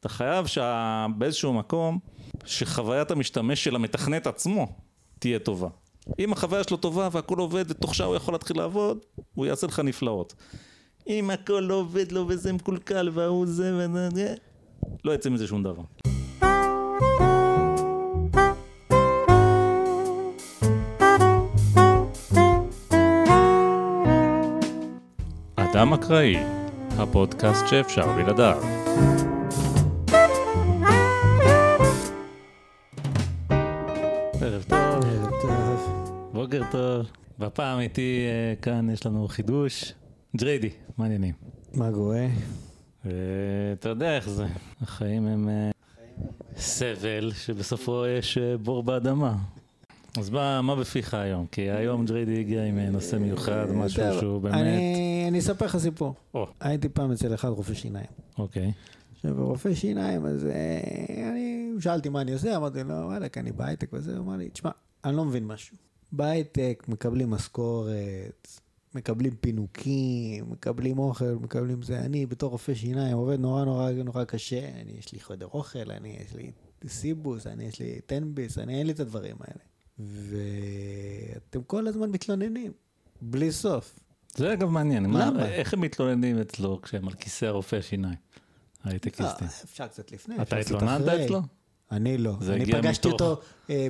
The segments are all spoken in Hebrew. אתה חייב שבאיזשהו מקום, שחוויית המשתמש של המתכנת עצמו תהיה טובה. אם החוויה שלו טובה והכל עובד ותוך שעה הוא יכול להתחיל לעבוד, הוא יעשה לך נפלאות. אם הכל לא עובד לו וזה מקולקל והוא זה וזה, לא יצא מזה שום דבר. אדם אקראי, הפודקאסט שאפשר בלעדיו. ערב טוב. ערב טוב. בוקר טוב. והפעם איתי כאן יש לנו חידוש. ג'ריידי, מה העניינים? מה גורם? ואתה יודע איך זה. החיים הם סבל שבסופו יש בור באדמה. אז מה בפיך היום? כי היום ג'ריידי הגיע עם נושא מיוחד, משהו שהוא באמת... אני אספר לך סיפור. הייתי פעם אצל אחד רופא שיניים. אוקיי. שברופא שיניים, אז אני שאלתי מה אני עושה, אמרתי לו, וואלק, אני בהייטק וזה, אמר לי, תשמע, אני לא מבין משהו. בהייטק מקבלים משכורת, מקבלים פינוקים, מקבלים אוכל, מקבלים זה. אני בתור רופא שיניים עובד נורא נורא נורא קשה, אני יש לי חדר אוכל, אני יש לי סיבוס, אני יש לי טנביס, אני אין לי את הדברים האלה. ואתם כל הזמן מתלוננים, בלי סוף. זה אגב מעניין. למה? איך הם מתלוננים אצלו כשהם על כיסא הרופא שיניים? הייטקיסטים. אפשר קצת לפני. אתה התלוננת אצלו? אני לא. אני פגשתי אותו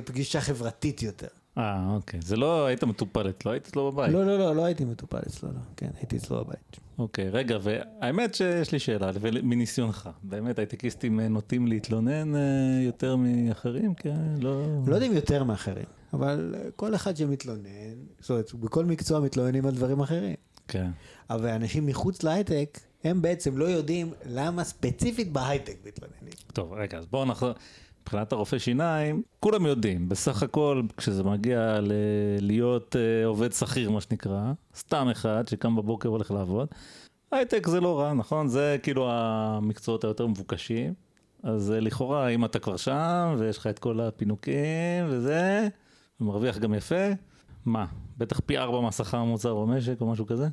פגישה חברתית יותר. אוקיי. זה לא היית מטופל אצלו, היית אצלו בבית. לא, לא, לא, לא הייתי מטופל אצלו, לא. כן, הייתי אצלו בבית. אוקיי, רגע, והאמת שיש לי שאלה, מניסיונך, באמת הייטקיסטים נוטים להתלונן יותר מאחרים, כן? לא יודעים יותר מאחרים, אבל כל אחד שמתלונן, זאת אומרת, בכל מקצוע מתלוננים על דברים אחרים. כן. אבל אנשים מחוץ להייטק, הם בעצם לא יודעים למה ספציפית בהייטק מתלוננים. טוב, רגע, אז בואו נחזור. מבחינת הרופא שיניים, כולם יודעים, בסך הכל, כשזה מגיע להיות עובד שכיר, מה שנקרא, סתם אחד שקם בבוקר הולך לעבוד, הייטק זה לא רע, נכון? זה כאילו המקצועות היותר מבוקשים, אז לכאורה, אם אתה כבר שם, ויש לך את כל הפינוקים וזה, ומרוויח גם יפה, מה? בטח פי 4 מהשכר המוצר במשק או משהו כזה?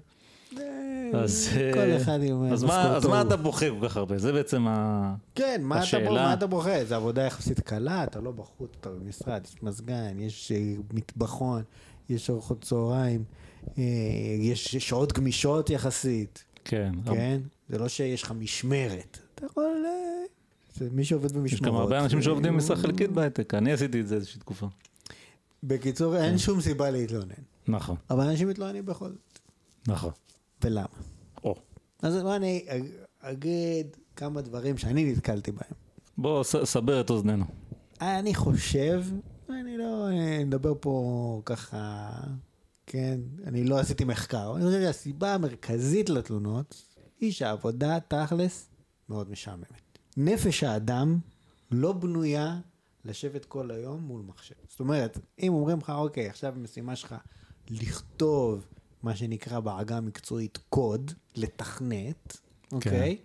אז מה אתה בוכה כל כך הרבה? זה בעצם כן, מה אתה בוכה? זה עבודה יחסית קלה, אתה לא בחוץ, אתה במשרד, יש מזגן, יש מטבחון, יש ארוחות צהריים, יש שעות גמישות יחסית. כן, זה לא שיש לך משמרת, אתה יכול... מי שעובד במשמרות, יש גם הרבה אנשים שעובדים במשרה חלקית בהייטק. אני עשיתי את זה איזושהי תקופה. בקיצור, אין שום סיבה להתלונן, נכון, אבל אנשים מתלוננים בכל זאת, נכון. ולמה? אז אני אגיד כמה דברים שאני נתקלתי בהם. בוא, סבר את אוזנינו. אני חושב, אני לא נדבר פה ככה, כן, אני לא עשיתי מחקר. אני חושב שהסיבה המרכזית לתלונות היא שהעבודה תכלס מאוד משעממת. נפש האדם לא בנויה לשבת כל היום מול מחשב. זאת אומרת, אם אומרים לך, אוקיי, עכשיו המשימה שלך לכתוב, מה שנקרא בעגה המקצועית קוד, לתכנת, אוקיי?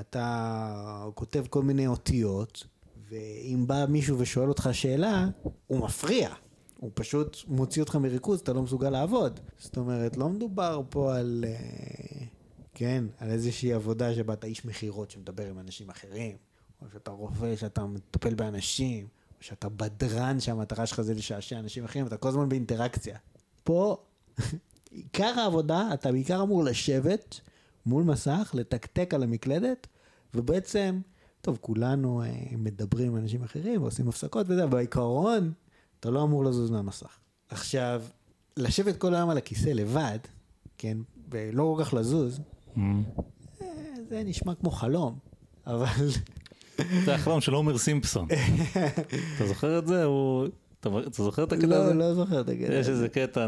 אתה כותב כל מיני אותיות, ואם בא מישהו ושואל אותך שאלה, הוא מפריע. הוא פשוט מוציא אותך מריכוז, אתה לא מסוגל לעבוד. זאת אומרת, לא מדובר פה על, כן, על איזושהי עבודה שבה אתה איש מחירות שמדבר עם אנשים אחרים, או שאתה רופא, שאתה מטפל באנשים, או שאתה בדרן שהמטרה שלך זה לשעשע אנשים אחרים, אתה כל הזמן באינטראקציה. פה... עיקר העבודה, אתה בעיקר אמור לשבת מול מסך, לתקתק על המקלדת, ובעצם, טוב, כולנו מדברים עם אנשים אחרים, ועושים הפסקות וזה, בעיקרון, אתה לא אמור לזוז מהמסך. עכשיו, לשבת כל היום על הכיסא לבד, כן, ולא כל כך לזוז, זה נשמע כמו חלום, אבל... זה החלום של הומר סימפסון. אתה זוכר את זה? הוא... אתה זוכר את הקטע הזה? לא זוכר את הקטע. יש איזה קטע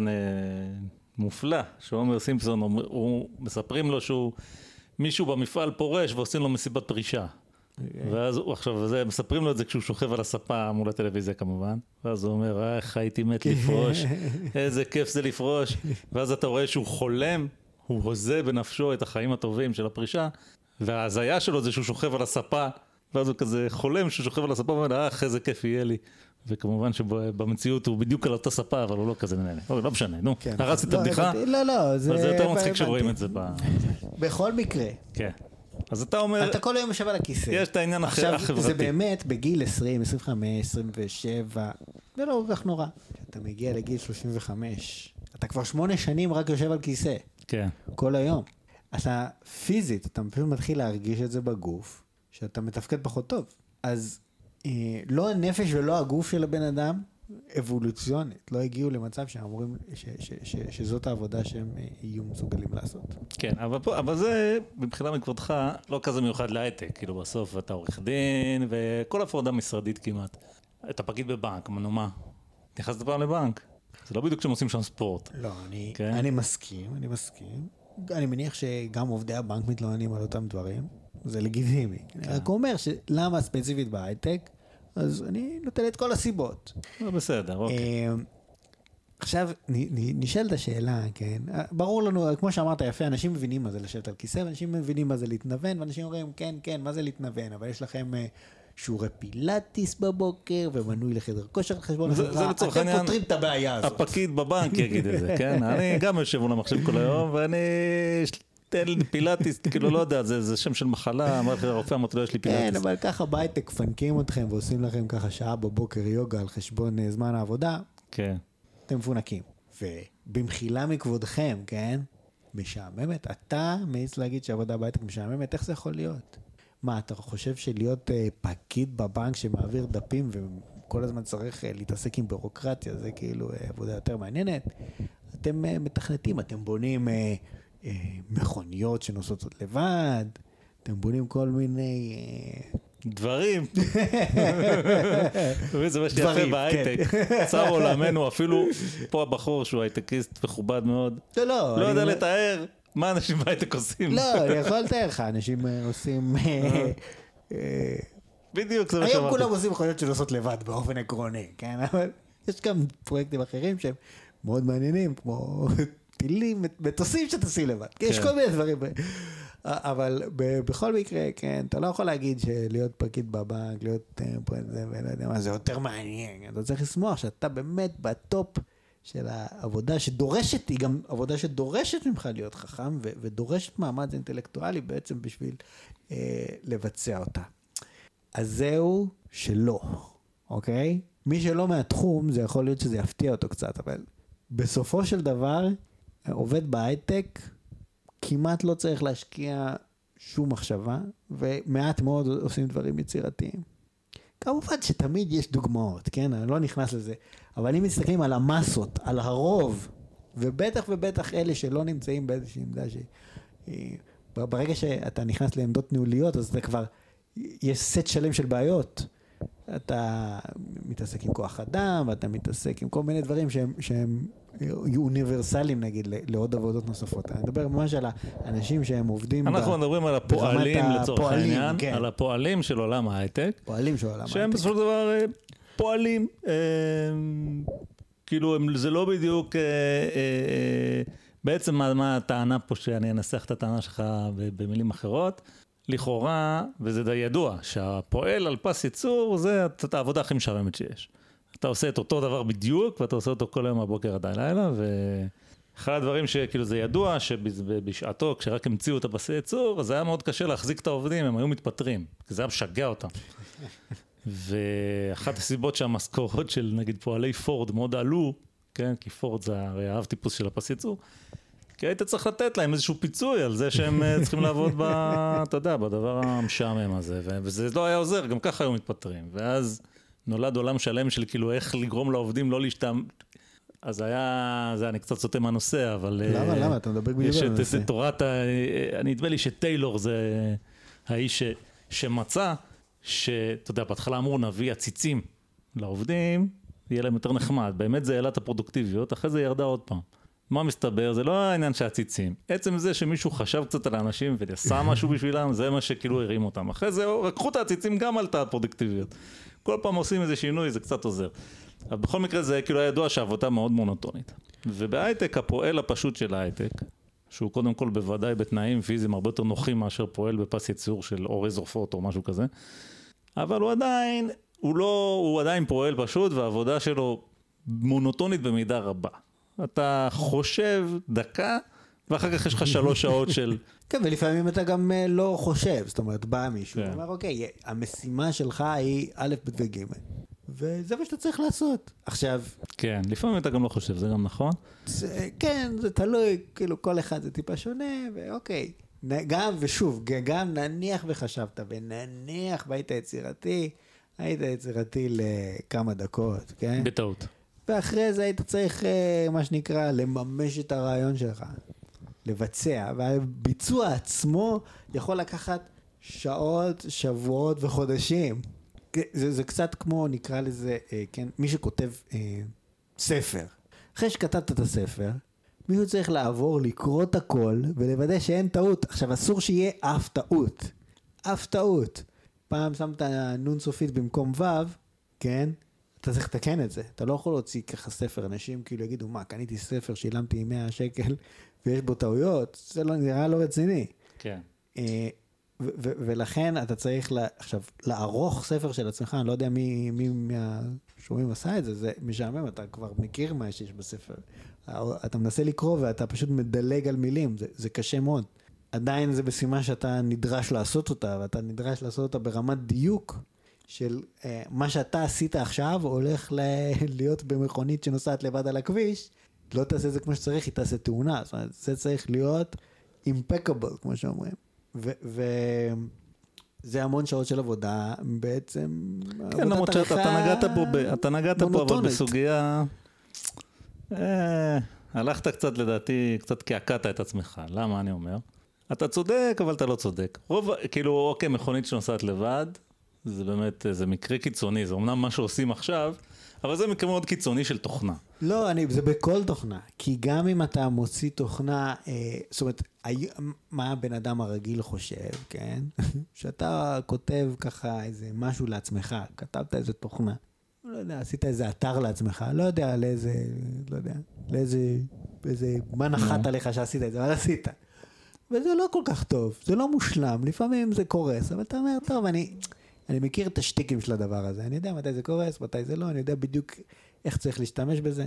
מופלא, שאומר סימפסון, מספרים לו שהוא מישהו במפעל פורש ועושים לו מסיבת פרישה. ואז עכשיו, מספרים לו את זה כשהוא שוכב על הספה מול הטלוויזיה כמובן. ואז הוא אומר, איך הייתי מת לפרוש, איזה כיף זה לפרוש. ואז אתה רואה שהוא חולם, הוא הוזה בנפשו את החיים הטובים של הפרישה, וההזיה שלו זה שהוא שוכב על הספה, ואז הוא כזה חולם שהוא שוכב על הספה, ואומר, איך איזה כיף יהיה לי. וכמובן שבמציאות הוא בדיוק על אותה ספה, אבל הוא לא כזה נהנה. לא משנה, נו. הרצתי את הבדיחה. לא, זה יותר מצחיק שרואים את זה. בכל מקרה, אז אתה אומר... אתה כל היום יושב על הכיסא. יש את העניין החברתי. עכשיו, זה באמת בגיל 20, 25, 27, זה לא כל כך נורא. אתה מגיע לגיל 35, אתה כבר 8 שנים רק יושב על כיסא. כן. כל היום. אתה פיזית, אתה פשוט מתחיל להרגיש את זה בגוף, שאתה מתפקד פחות טוב. אז לא הנפש ולא הגוף של הבן אדם, אבולוציונית, לא הגיעו למצב שאמורים שזאת העבודה שהם יהיו מסוגלים לעשות. כן, אבל זה, מבחינה מכבודך, לא כזה מיוחד להייטק, כאילו בסוף אתה עורך דין, וכל הפרודה משרדית כמעט. אתה פקיד בבנק, מנומה. נכנסת פעם לבנק. זה לא בדיוק שהם עושים שם ספורט. לא, אני מסכים, אני מסכים. אני מניח שגם עובדי הבנק מתלוננים על אותם דברים. זה לגיטימי. אני רק אומר שלמה ספציפית בהייטק, אז אני נותן את כל הסיבות. בסדר, אוקיי. עכשיו, נשאלת השאלה, כן? ברור לנו, כמו שאמרת יפה, אנשים מבינים מה זה לשבת על כיסא, ואנשים מבינים מה זה להתנוון, ואנשים אומרים, כן, כן, מה זה להתנוון? אבל יש לכם שיעורי פילאטיס בבוקר, ומנוי לחדר כושר חשבון. אתם פותרים את הבעיה הזאת. הפקיד בבנק יגיד את זה, כן? אני גם יושב על המחשב כל היום, ואני... פילאטיס, כאילו לא יודע, זה שם של מחלה, אמרתי לרופא, אמרתי לו, יש לי פילאטיס. כן, אבל ככה בית תקפנקים אתכם ועושים לכם ככה שעה בבוקר יוגה על חשבון זמן העבודה. כן. אתם מפונקים. ובמחילה מכבודכם, כן? משעממת. אתה מעיץ להגיד שעבודה בית משעממת, איך זה יכול להיות? מה, אתה חושב שלהיות פקיד בבנק שמעביר דפים וכל הזמן צריך להתעסק עם בירוקרטיה, זה כאילו עבודה יותר מעניינת? אתם מתכנתים, אתם בונים... מכוניות שנוסעות עוד לבד, אתם בונים כל מיני... דברים. זה מה שיפה בהייטק. צר עולמנו, אפילו פה הבחור שהוא הייטקיסט מכובד מאוד. לא יודע לתאר מה אנשים בהייטק עושים. לא, אני יכול לתאר לך, אנשים עושים... בדיוק, זה מה שאמרתי. היום כולם עושים מכוניות שנוסעות לבד באופן עקרוני, כן? אבל יש גם פרויקטים אחרים שהם מאוד מעניינים, כמו... טילים, מטוסים שתעשי לבד. יש כל מיני דברים. אבל בכל מקרה, כן, אתה לא יכול להגיד שלהיות פקיד בבנק, להיות פרנזם, ולא יודע מה, זה יותר מעניין. אתה צריך לשמוח שאתה באמת בטופ של העבודה שדורשת, היא גם עבודה שדורשת ממך להיות חכם, ודורשת מעמד אינטלקטואלי בעצם בשביל לבצע אותה. אז זהו שלא, אוקיי? מי שלא מהתחום, זה יכול להיות שזה יפתיע אותו קצת, אבל בסופו של דבר... עובד בהייטק, כמעט לא צריך להשקיע שום מחשבה, ומעט מאוד עושים דברים יצירתיים. כמובן שתמיד יש דוגמאות, כן? אני לא נכנס לזה. אבל אם מסתכלים על המסות, על הרוב, ובטח ובטח אלה שלא נמצאים באיזושהי עמדה, ברגע שאתה נכנס לעמדות ניהוליות, אז אתה כבר, יש סט שלם של בעיות. אתה מתעסק עם כוח אדם, ואתה מתעסק עם כל מיני דברים שהם אוניברסליים, נגיד, לעוד עבודות נוספות. אני מדבר ממש על האנשים שהם עובדים... אנחנו מדברים על הפועלים, לצורך העניין, על הפועלים של עולם ההייטק. פועלים של עולם ההייטק. שהם בסופו של דבר פועלים. כאילו, זה לא בדיוק... בעצם מה הטענה פה, שאני אנסח את הטענה שלך במילים אחרות, לכאורה, וזה די ידוע, שהפועל על פס ייצור, זה את העבודה הכי משעממת שיש. אתה עושה את אותו דבר בדיוק, ואתה עושה אותו כל יום הבוקר עד הלילה, ואחד הדברים שכאילו זה ידוע, שבשעתו, כשרק המציאו את הפסי ייצור, אז היה מאוד קשה להחזיק את העובדים, הם היו מתפטרים, כי זה היה משגע אותם. ואחת הסיבות שהמשכורות של נגיד פועלי פורד מאוד עלו, כן, כי פורד זה הרי האב טיפוס של הפס ייצור, כי היית צריך לתת להם איזשהו פיצוי על זה שהם צריכים לעבוד בדבר המשעמם הזה, וזה לא היה עוזר, גם ככה היו מתפטרים. ואז נולד עולם שלם של כאילו איך לגרום לעובדים לא להשתעמם, אז היה, אני קצת סוטה מהנושא, אבל... למה, אתה מדבר בדיוק על הנושא. אני נדמה לי שטיילור זה האיש שמצא, שאתה יודע, בהתחלה אמרו נביא הציצים לעובדים, יהיה להם יותר נחמד, באמת זה העלה את הפרודוקטיביות, אחרי זה ירדה עוד פעם. מה מסתבר? זה לא העניין שהציצים. עצם זה שמישהו חשב קצת על האנשים ושם משהו בשבילם, זה מה שכאילו הרים אותם. אחרי זה, רקחו את הציצים גם על הפרודקטיביות. כל פעם עושים איזה שינוי, זה קצת עוזר. אבל בכל מקרה זה כאילו היה ידוע שהעבודה מאוד מונוטונית. ובהייטק, הפועל הפשוט של ההייטק, שהוא קודם כל בוודאי בתנאים פיזיים הרבה יותר נוחים מאשר פועל בפס ייצור של אורז עופות או משהו כזה. אבל הוא עדיין פועל פשוט, והעבודה שלו מונוטונית במידה רבה. אתה חושב דקה ואחר כך יש לך 3 שעות של... כן, ולפעמים אתה גם לא חושב, זאת אומרת, בא מישהו, הוא אומר, אוקיי, המשימה שלך היא א' ב' ג' וזה מה שאתה צריך לעשות. עכשיו... כן, לפעמים אתה גם לא חושב, זה גם נכון? כן, זה תלוי, כאילו, כל אחד זה טיפה שונה, ואוקיי. גם, ושוב, גם נניח וחשבת, ונניח היית יצירתי לכמה דקות, כן? בטעות. ואחרי זה היית צריך, מה שנקרא, לממש את הרעיון שלך, לבצע, והביצוע עצמו יכול לקחת שעות, שבועות וחודשים. זה קצת כמו, נקרא לזה, כן, מי שכותב ספר. אחרי שכתבת את הספר, מישהו צריך לעבור, לקרוא את הכל, ולוודא שאין טעות. עכשיו, אסור שיהיה אף טעות. אף טעות. פעם שמת נון סופית במקום ו', כן? אתה צריך לתקן את זה. אתה לא יכול להוציא ככה ספר. אנשים כאילו יגידו, מה, קניתי ספר, שילמתי 100 שקל, ויש בו טעויות. זה נראה לא רציני. כן. ולכן אתה צריך עכשיו לערוך ספר של עצמך. אני לא יודע מי מהשומעים עשה את זה. זה משעמם, אתה כבר מכיר מה שיש בספר. אתה מנסה לקרוא ואתה פשוט מדלג על מילים. זה קשה מאוד. עדיין זה משימה שאתה נדרש לעשות אותה, ואתה נדרש לעשות אותה ברמת דיוק של מה שאתה עשית עכשיו, הולך להיות במכונית שנוסעת לבד על הכביש, לא תעשה את זה כמו שצריך, היא תעשה תאונה, זאת אומרת, זה צריך להיות impeccable, כמו שאומרים, וזה המון שעות של עבודה, בעצם, כן, למרות שאתה נגעת פה, אבל בסוגיה, הלכת קצת לדעתי, קצת קעקעת את עצמך, למה אני אומר? אתה צודק, אבל אתה לא צודק. רוב, כאילו, אוקיי, מכונית שנוסעת לבד, זה באמת, זה מקרה קיצוני, זה אמנם מה שעושים עכשיו, אבל זה מקרה מאוד קיצוני של תוכנה. לא, זה בכל תוכנה, כי גם אם אתה מוציא תוכנה, זאת אומרת, מה הבן אדם הרגיל חושב, כן? שאתה כותב ככה איזה משהו לעצמך, כתבת איזה תוכנה, לא יודע, עשית איזה אתר לעצמך, לא יודע לאיזה, לא יודע, לאיזה, מה נחת עליך שעשית את זה, מה עשית? וזה לא כל כך טוב, זה לא מושלם, לפעמים זה קורס, אבל אתה אומר, טוב, אני מכיר את השטיקים של הדבר הזה, אני יודע מתי זה קורס, מתי זה לא, אני יודע בדיוק איך צריך להשתמש בזה.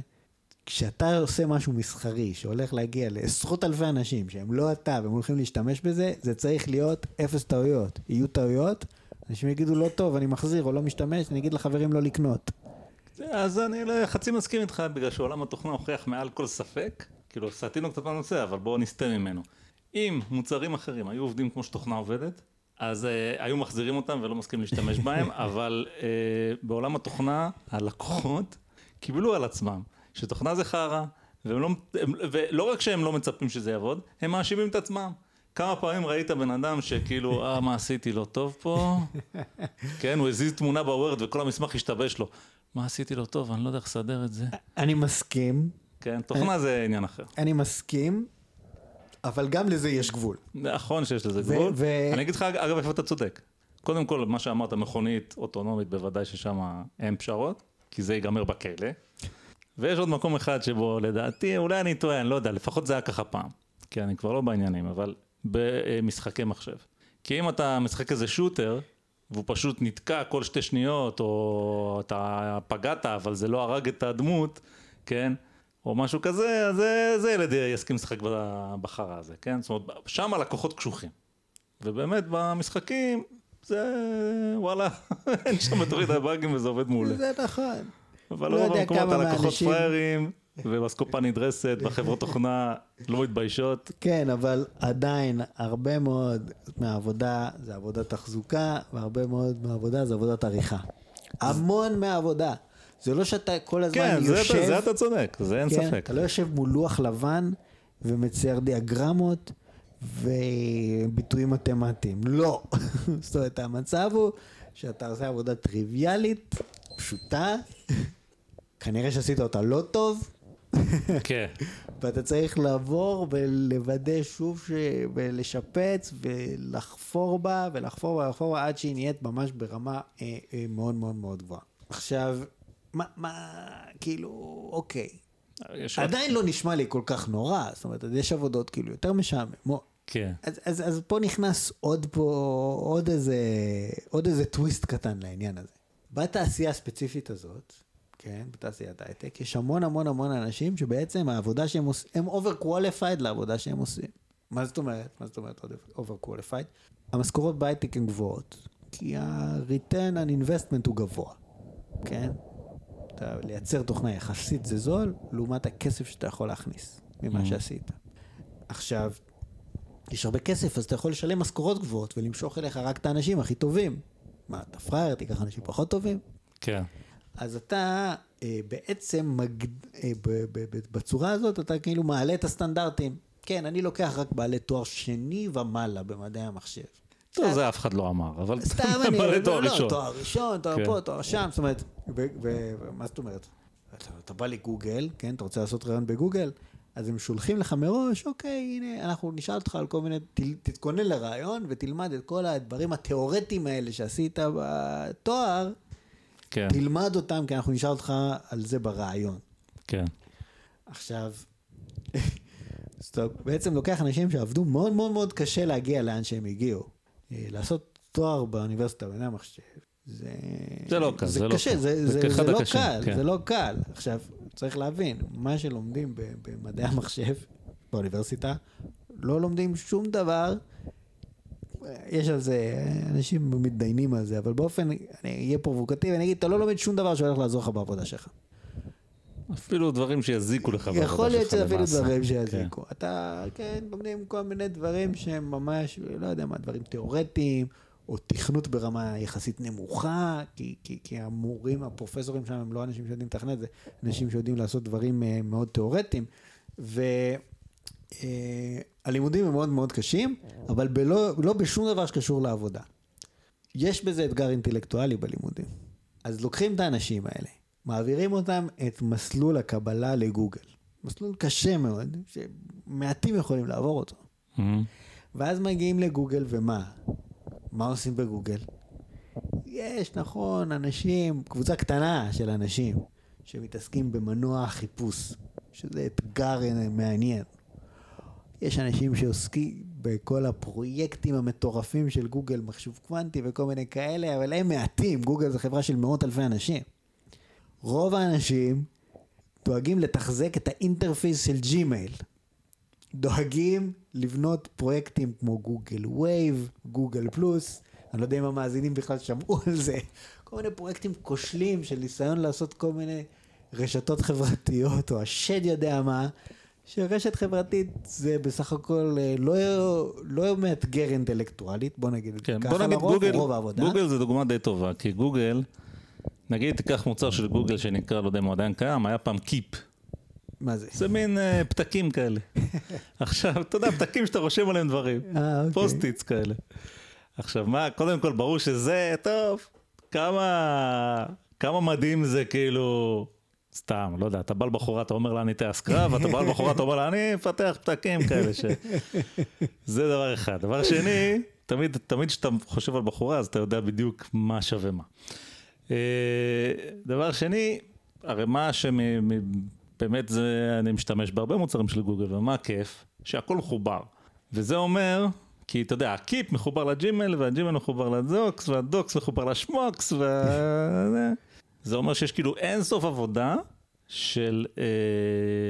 כשאתה עושה משהו מסחרי, שהולך להגיע לעשרות אלפי אנשים, שהם לא אתה, והם הולכים להשתמש בזה, זה צריך להיות 0 טעויות. יהיו טעויות, אנשים יגידו לא טוב, אני מחזיר או לא משתמש, אני אגיד לחברים לא לקנות. אז אני חצי מסכים איתך, בגלל שעולם התוכנה הוכיח מעל כל ספק, כאילו סעתינו קצת לנושא, אבל בואו נסתם ממנו. אם מוצרים אחרים היו עובדים כמו שתוכנה עובדת, אז היו מחזירים אותם ולא מסכים להשתמש בהם, אבל בעולם התוכנה, הלקוחות קיבלו על עצמם, שתוכנה זה חרה, ולא רק שהם לא מצפים שזה יעבוד, הם מאשימים את עצמם. כמה פעמים ראית בן אדם שכאילו, מה עשיתי לא טוב פה? כן, הוא הזיז תמונה בוורד וכל המסמך השתבש לו. מה עשיתי לא טוב? אני לא יודע איך לסדר את זה. אני מסכים. כן, תוכנה זה עניין אחר. אני מסכים. אבל גם לזה יש גבול. נכון שיש לזה גבול. אני אגיד לך, אגב, איפה אתה צודק. קודם כל, מה שאמרת, מכונית אוטונומית, בוודאי ששם אין פשרות, כי זה ייגמר בכלא. ויש עוד מקום אחד שבו, לדעתי, אולי אני טועה, אני לא יודע, לפחות זה היה ככה פעם. כי אני כבר לא בעניינים, אבל במשחקי מחשב. כי אם אתה משחק איזה שוטר, והוא פשוט נתקע כל 2 שניות, או אתה פגעת, אבל זה לא הרג את הדמות, כן? או משהו כזה, אז זה ילד יסכים לשחק בחרה הזה, כן? זאת אומרת, שם הלקוחות קשוחים. ובאמת, במשחקים, זה, וואלה, אין שם מטורית הבאגים וזה עובד מעולה. זה נכון. אבל לא יודע כמה מהאנשים... הלקוחות פריירים, ובסקופה נדרסת, בחברות תוכנה לא מתביישות. כן, אבל עדיין, הרבה מאוד מהעבודה זה עבודת תחזוקה, והרבה מאוד מהעבודה זה עבודת עריכה. המון מהעבודה. זה לא שאתה כל הזמן כן, יושב... כן, זה אתה צודק, זה אין כן, ספק. אתה לא יושב מול לוח לבן ומצייר דיאגרמות וביטויים מתמטיים. לא. זאת אומרת, המצב הוא שאתה עושה עבודה טריוויאלית, פשוטה, כנראה שעשית אותה לא טוב, כן. ואתה צריך לעבור ולוודא שוב ולשפץ ולחפור בה ולחפור בה עד שהיא נהיית ממש ברמה מאוד מאוד מאוד גבוהה. עכשיו... מה, כאילו, אוקיי. עדיין לא נשמע לי כל כך נורא, זאת אומרת, יש עבודות כאילו יותר משעמם. כן. אז פה נכנס עוד איזה טוויסט קטן לעניין הזה. בתעשייה הספציפית הזאת, כן, בתעשיית הייטק, יש המון המון המון אנשים שבעצם העבודה שהם עושים, הם overqualified לעבודה שהם עושים. מה זאת אומרת? מה זאת אומרת overqualified? המשכורות בהייטק הן גבוהות, כי ה-return on investment הוא גבוה, כן? אתה לייצר תוכנה יחסית זה זול, לעומת הכסף שאתה יכול להכניס, ממה שעשית. עכשיו, יש הרבה כסף, אז אתה יכול לשלם משכורות גבוהות, ולמשוך אליך רק את האנשים הכי טובים. מה, אתה פרייר, תיקח אנשים פחות טובים? כן. אז אתה בעצם, בצורה הזאת, אתה כאילו מעלה את הסטנדרטים. כן, אני לוקח רק בעלי תואר שני ומעלה במדעי המחשב. טוב, זה אף אחד לא אמר, אבל בעלי תואר ראשון. לא, תואר ראשון, תואר פה, תואר שם, זאת אומרת, מה זאת אומרת? אתה בא לגוגל, כן, אתה רוצה לעשות רעיון בגוגל, אז הם שולחים לך מראש, אוקיי, הנה, אנחנו נשאל אותך על כל מיני, תתכונן לרעיון ותלמד את כל הדברים התיאורטיים האלה שעשית בתואר, תלמד אותם, כי אנחנו נשאל אותך על זה ברעיון. כן. עכשיו, בעצם לוקח אנשים שעבדו מאוד מאוד מאוד קשה להגיע לאן שהם הגיעו. לעשות תואר באוניברסיטה במדעי המחשב, זה לא קל, זה קשה, זה לא קל, זה לא קל. עכשיו, צריך להבין, מה שלומדים במדעי המחשב באוניברסיטה, לא לומדים שום דבר, יש על זה, אנשים מתדיינים על זה, אבל באופן, אני אהיה פרובוקטיבי, אני אגיד, אתה לא לומד שום דבר שהולך לעזור לך בעבודה שלך. אפילו דברים שיזיקו לך בעבודה שלך. יכול להיות שאפילו דברים שיזיקו. אתה, כן, לומדים כל מיני דברים שהם ממש, לא יודע מה, דברים תיאורטיים, או תכנות ברמה יחסית נמוכה, כי המורים, הפרופסורים שם, הם לא אנשים שיודעים תכנת, זה אנשים שיודעים לעשות דברים מאוד תיאורטיים, והלימודים הם מאוד מאוד קשים, אבל לא בשום דבר שקשור לעבודה. יש בזה אתגר אינטלקטואלי בלימודים. אז לוקחים את האנשים האלה, מעבירים אותם את מסלול הקבלה לגוגל. מסלול קשה מאוד, שמעטים יכולים לעבור אותו. ואז מגיעים לגוגל ומה? מה עושים בגוגל? יש, נכון, אנשים, קבוצה קטנה של אנשים, שמתעסקים במנוע החיפוש, שזה אתגר מעניין. יש אנשים שעוסקים בכל הפרויקטים המטורפים של גוגל, מחשוב קוונטי וכל מיני כאלה, אבל הם מעטים, גוגל זה חברה של מאות אלפי אנשים. רוב האנשים דואגים לתחזק את האינטרפייס של ג'ימייל, דואגים לבנות פרויקטים כמו גוגל ווייב, גוגל פלוס, אני לא יודע אם המאזינים בכלל שמעו על זה, כל מיני פרויקטים כושלים של ניסיון לעשות כל מיני רשתות חברתיות, או השד יודע מה, שרשת חברתית זה בסך הכל לא מאתגר אינטלקטואלית, בוא נגיד ככה לרוב, רוב העבודה. גוגל זה דוגמה די טובה, כי גוגל, נגיד תיקח מוצר של גוגל שנקרא לא יודע מה עדיין קיים, היה פעם קיפ. מה זה? זה מין פתקים כאלה. עכשיו, אתה יודע, פתקים שאתה רושם עליהם דברים. פוסט-איטס כאלה. עכשיו, מה, קודם כל ברור שזה, טוב, כמה מדהים זה כאילו, סתם, לא יודע, אתה בא לבחורה, אתה אומר לה, אני תעש קרב, אתה בא לבחורה, אתה אומר לה, אני מפתח פתקים כאלה. זה דבר אחד. דבר שני, תמיד שאתה חושב על בחורה, אז אתה יודע בדיוק מה שווה מה. דבר שני, הרי מה באמת זה, אני משתמש בהרבה מוצרים של גוגל, ומה הכיף? שהכל חובר. וזה אומר, כי אתה יודע, הקיפ מחובר לג'ימל, והג'ימל מחובר לדוקס, והדוקס מחובר לשמוקס, זה אומר שיש כאילו אינסוף עבודה של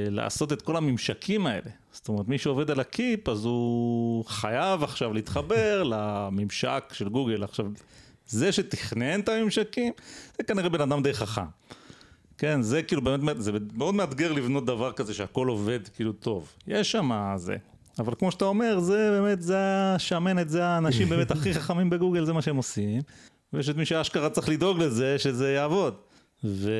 לעשות את כל הממשקים האלה. זאת אומרת, מי שעובד על הקיפ, אז הוא חייב עכשיו להתחבר לממשק של גוגל. עכשיו, זה שתכנן את הממשקים, זה כנראה בן אדם די חכם. כן, זה כאילו באמת, זה מאוד מאתגר לבנות דבר כזה שהכל עובד כאילו טוב. יש שמה זה. אבל כמו שאתה אומר, זה באמת, זה השמנת, זה האנשים באמת הכי חכמים בגוגל, זה מה שהם עושים. ויש את מי שהאשכרה צריך לדאוג לזה, שזה יעבוד. ו...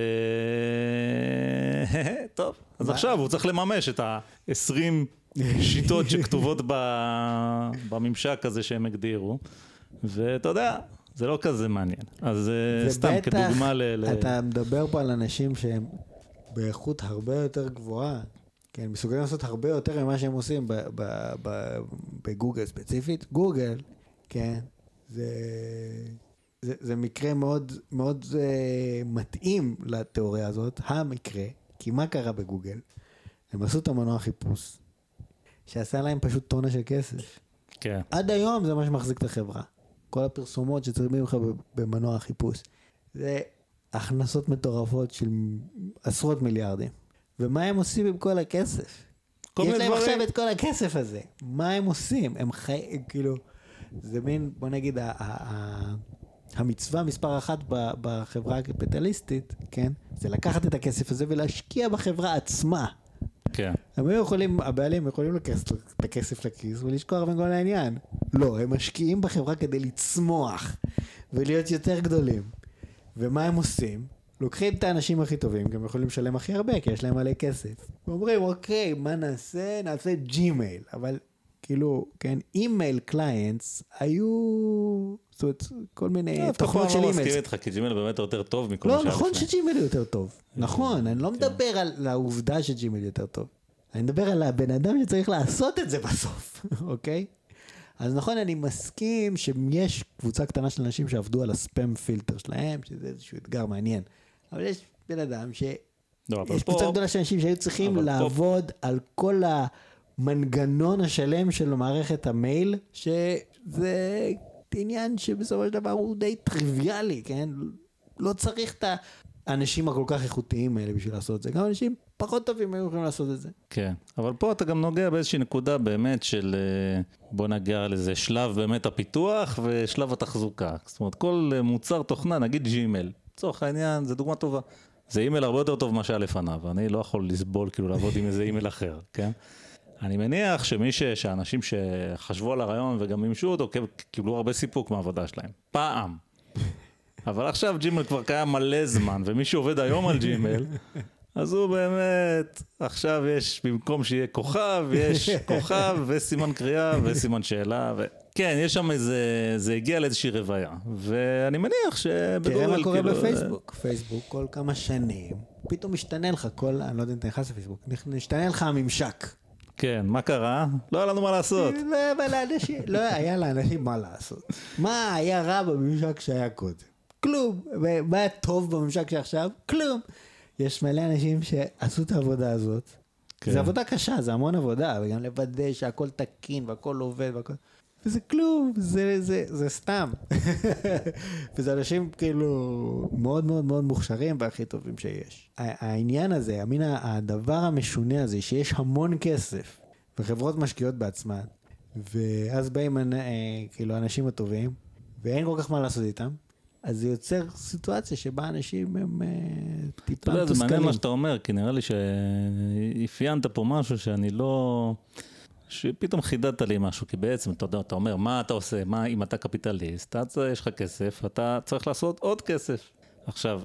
טוב, אז עכשיו הוא צריך לממש את ה-20 שיטות שכתובות בממשק הזה שהם הגדירו. ואתה יודע... זה לא כזה מעניין. אז סתם כדוגמה ל... אתה מדבר פה על אנשים שהם באיכות הרבה יותר גבוהה, כן, מסוגלים לעשות הרבה יותר ממה שהם עושים בגוגל ספציפית. גוגל, כן, זה מקרה מאוד מאוד מתאים לתיאוריה הזאת, המקרה, כי מה קרה בגוגל? הם עשו את המנוע חיפוש, שעשה להם פשוט טונה של כסף. כן. עד היום זה מה שמחזיק את החברה. כל הפרסומות שצריכים לך במנוע החיפוש. זה הכנסות מטורפות של עשרות מיליארדים. ומה הם עושים עם כל הכסף? יש להם עכשיו את כל הכסף הזה. מה הם עושים? הם חיים, כאילו, זה מין, בוא נגיד, המצווה מספר אחת בחברה הקפיטליסטית, כן? זה לקחת את הכסף הזה ולהשקיע בחברה עצמה. כן. הם יכולים, הבעלים יכולים לקחת את הכסף לכיס ולשכוח מכל העניין. לא, הם משקיעים בחברה כדי לצמוח ולהיות יותר גדולים. ומה הם עושים? לוקחים את האנשים הכי טובים, גם יכולים לשלם הכי הרבה, כי יש להם עלי כסף. ואומרים, אוקיי, מה נעשה? נעשה ג'ימייל. אבל כאילו, כן, אימייל קליינטס היו... זאת אומרת, כל מיני תוכנות של אימייל. אתה לא מסכים איתך, כי ג'ימייל באמת יותר טוב מכל השאר. לא, נכון שג'ימייל יותר טוב. נכון, אני לא מדבר על העובדה שג'ימייל יותר טוב. אני מדבר על הבן אדם שצריך לעשות את זה בסוף, אוקיי? אז נכון, אני מסכים שיש קבוצה קטנה של אנשים שעבדו על הספאם פילטר שלהם, שזה איזשהו אתגר מעניין. אבל יש בן אדם ש... יש קבוצה גדולה של אנשים שהיו צריכים לעבוד על כל המנגנון השלם של מערכת המייל, שזה עניין שבסופו של דבר הוא די טריוויאלי, כן? לא צריך את האנשים הכל כך איכותיים האלה בשביל לעשות את זה. גם אנשים פחות טובים היו יכולים לעשות את זה. כן, אבל פה אתה גם נוגע באיזושהי נקודה באמת של, בוא נגיע לזה, שלב באמת הפיתוח ושלב התחזוקה. זאת אומרת, כל מוצר תוכנה, נגיד ג'ימייל, צורך העניין, זה דוגמה טובה. זה אימייל הרבה יותר טוב מה שהיה לפניו, ואני לא יכול לסבול כאילו לעבוד עם איזה אימייל אחר, כן? אני מניח שהאנשים שחשבו על הרעיון וגם מימשו אותו, קיבלו הרבה סיפוק מהעבודה שלהם. פעם. אבל עכשיו ג'ימייל כבר קיים מלא זמן, ומי שעובד היום על ג'ימייל, אז הוא באמת, עכשיו יש, במקום שיהיה כוכב, יש כוכב וסימן קריאה וסימן שאלה. כן, יש שם איזה, זה הגיע לאיזושהי רוויה. ואני מניח שבגוגל... תראה מה קורה בפייסבוק. פייסבוק כל כמה שנים, פתאום משתנה לך כל, אני לא יודע אם אתה נכנס לפייסבוק, משתנה לך הממשק. כן, מה קרה? לא היה לנו מה לעשות. לא היה לאנשים מה לעשות. מה היה רע בממשק שהיה קודם? כלום. מה היה טוב בממשק שעכשיו? כלום. יש מלא אנשים שעשו את העבודה הזאת. זה עבודה קשה, זה המון עבודה, וגם לוודא שהכל תקין והכל עובד והכל... וזה כלום, זה סתם. וזה אנשים כאילו מאוד מאוד מאוד מוכשרים והכי טובים שיש. העניין הזה, המין הדבר המשונה הזה, שיש המון כסף, וחברות משקיעות בעצמן, ואז באים כאילו אנשים הטובים, ואין כל כך מה לעשות איתם, אז זה יוצר סיטואציה שבה אנשים הם טיפה תוסכלים. זה מעניין מה שאתה אומר, כי נראה לי שהפיינת פה משהו שאני לא... שפתאום חידדת לי משהו, כי בעצם אתה יודע, אתה אומר, מה אתה עושה, מה אם אתה קפיטליסט, יש לך כסף, אתה צריך לעשות עוד כסף. עכשיו,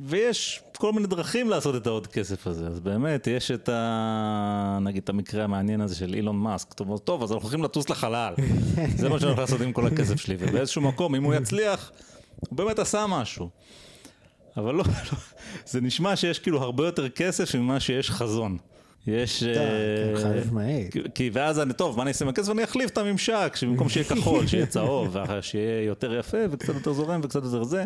ויש כל מיני דרכים לעשות את העוד כסף הזה, אז באמת יש את ה... נגיד את המקרה המעניין הזה של אילון מאסק, טוב, אז אנחנו הולכים לטוס לחלל, זה מה שאנחנו לעשות עם כל הכסף שלי, ובאיזשהו מקום, אם הוא יצליח, הוא באמת עשה משהו. אבל לא, זה נשמע שיש כאילו הרבה יותר כסף ממה שיש חזון. יש... חלף מהי. כי ואז אני טוב, מה אני אעשה מהכסף? אני אחליף את הממשק, שבמקום שיהיה כחול, שיהיה צהוב, שיהיה יותר יפה, וקצת יותר זורם, וקצת יותר זה.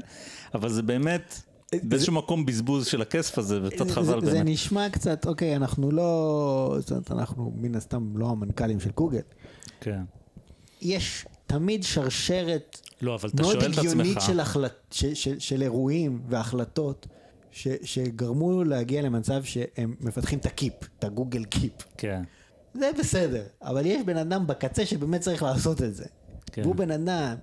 אבל זה באמת, באיזשהו מקום בזבוז של הכסף הזה, וקצת חזל באמת. זה נשמע קצת, אוקיי, אנחנו לא... זאת אומרת, אנחנו מן הסתם לא המנכ"לים של גוגל. כן. יש תמיד שרשרת מאוד הגיונית של אירועים והחלטות, שגרמו להגיע למצב שהם מפתחים את הקיפ, את הגוגל קיפ. כן. זה בסדר, אבל יש בן אדם בקצה שבאמת צריך לעשות את זה. כן. והוא בן אדם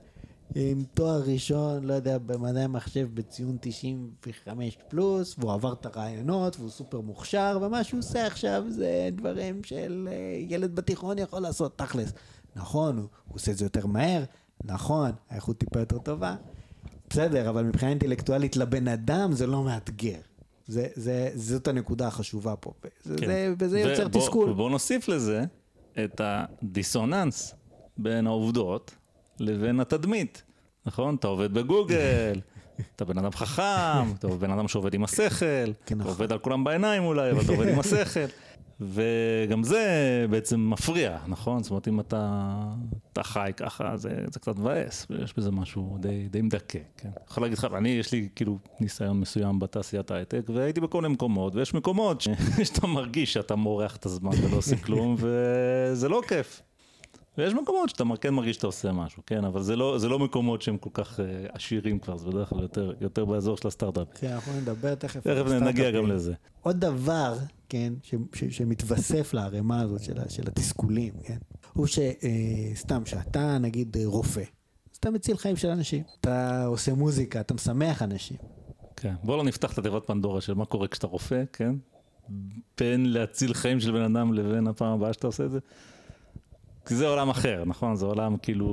עם תואר ראשון, לא יודע, במדעי מחשב בציון 95 פלוס, והוא עבר את הרעיונות, והוא סופר מוכשר, ומה שהוא עושה עכשיו זה דברים של ילד בתיכון יכול לעשות, תכלס. נכון, הוא עושה את זה יותר מהר, נכון, האיכות טיפה יותר טובה, בסדר, אבל מבחינה אינטלקטואלית לבן אדם זה לא מאתגר. זאת הנקודה החשובה פה. וזה יוצר תסכול. ובואו נוסיף לזה את הדיסוננס בין העובדות לבין התדמית. נכון? אתה עובד בגוגל, אתה בן אדם חכם, אתה בן אדם שעובד עם השכל, אתה עובד על כולם בעיניים אולי, אבל אתה עובד עם השכל. וגם זה בעצם מפריע, נכון? זאת אומרת, אם אתה חי ככה, זה קצת מבאס, יש בזה משהו די מדכא, כן? יכול להגיד לך, אני יש לי כאילו ניסיון מסוים בתעשיית ההייטק, והייתי בכל מיני מקומות, ויש מקומות שאתה מרגיש שאתה מורח את הזמן ולא עושה כלום, וזה לא כיף. ויש מקומות שאתה כן מרגיש שאתה עושה משהו, כן, אבל זה לא מקומות שהם כל כך עשירים כבר, זה בדרך כלל יותר באזור של הסטארט-אפ. כן, אנחנו נדבר תכף. תכף נגיע גם לזה. עוד דבר, כן, שמתווסף להרמה הזאת של התסכולים, כן, הוא שסתם שאתה, נגיד, רופא, אז אתה מציל חיים של אנשים, אתה עושה מוזיקה, אתה משמח אנשים. כן, בואו לא נפתח את תיבת פנדורה של מה קורה כשאתה רופא, כן, בין להציל חיים של בן אדם לבין הפעם הבאה שאתה עושה את זה. כי זה עולם אחר, נכון? זה עולם כאילו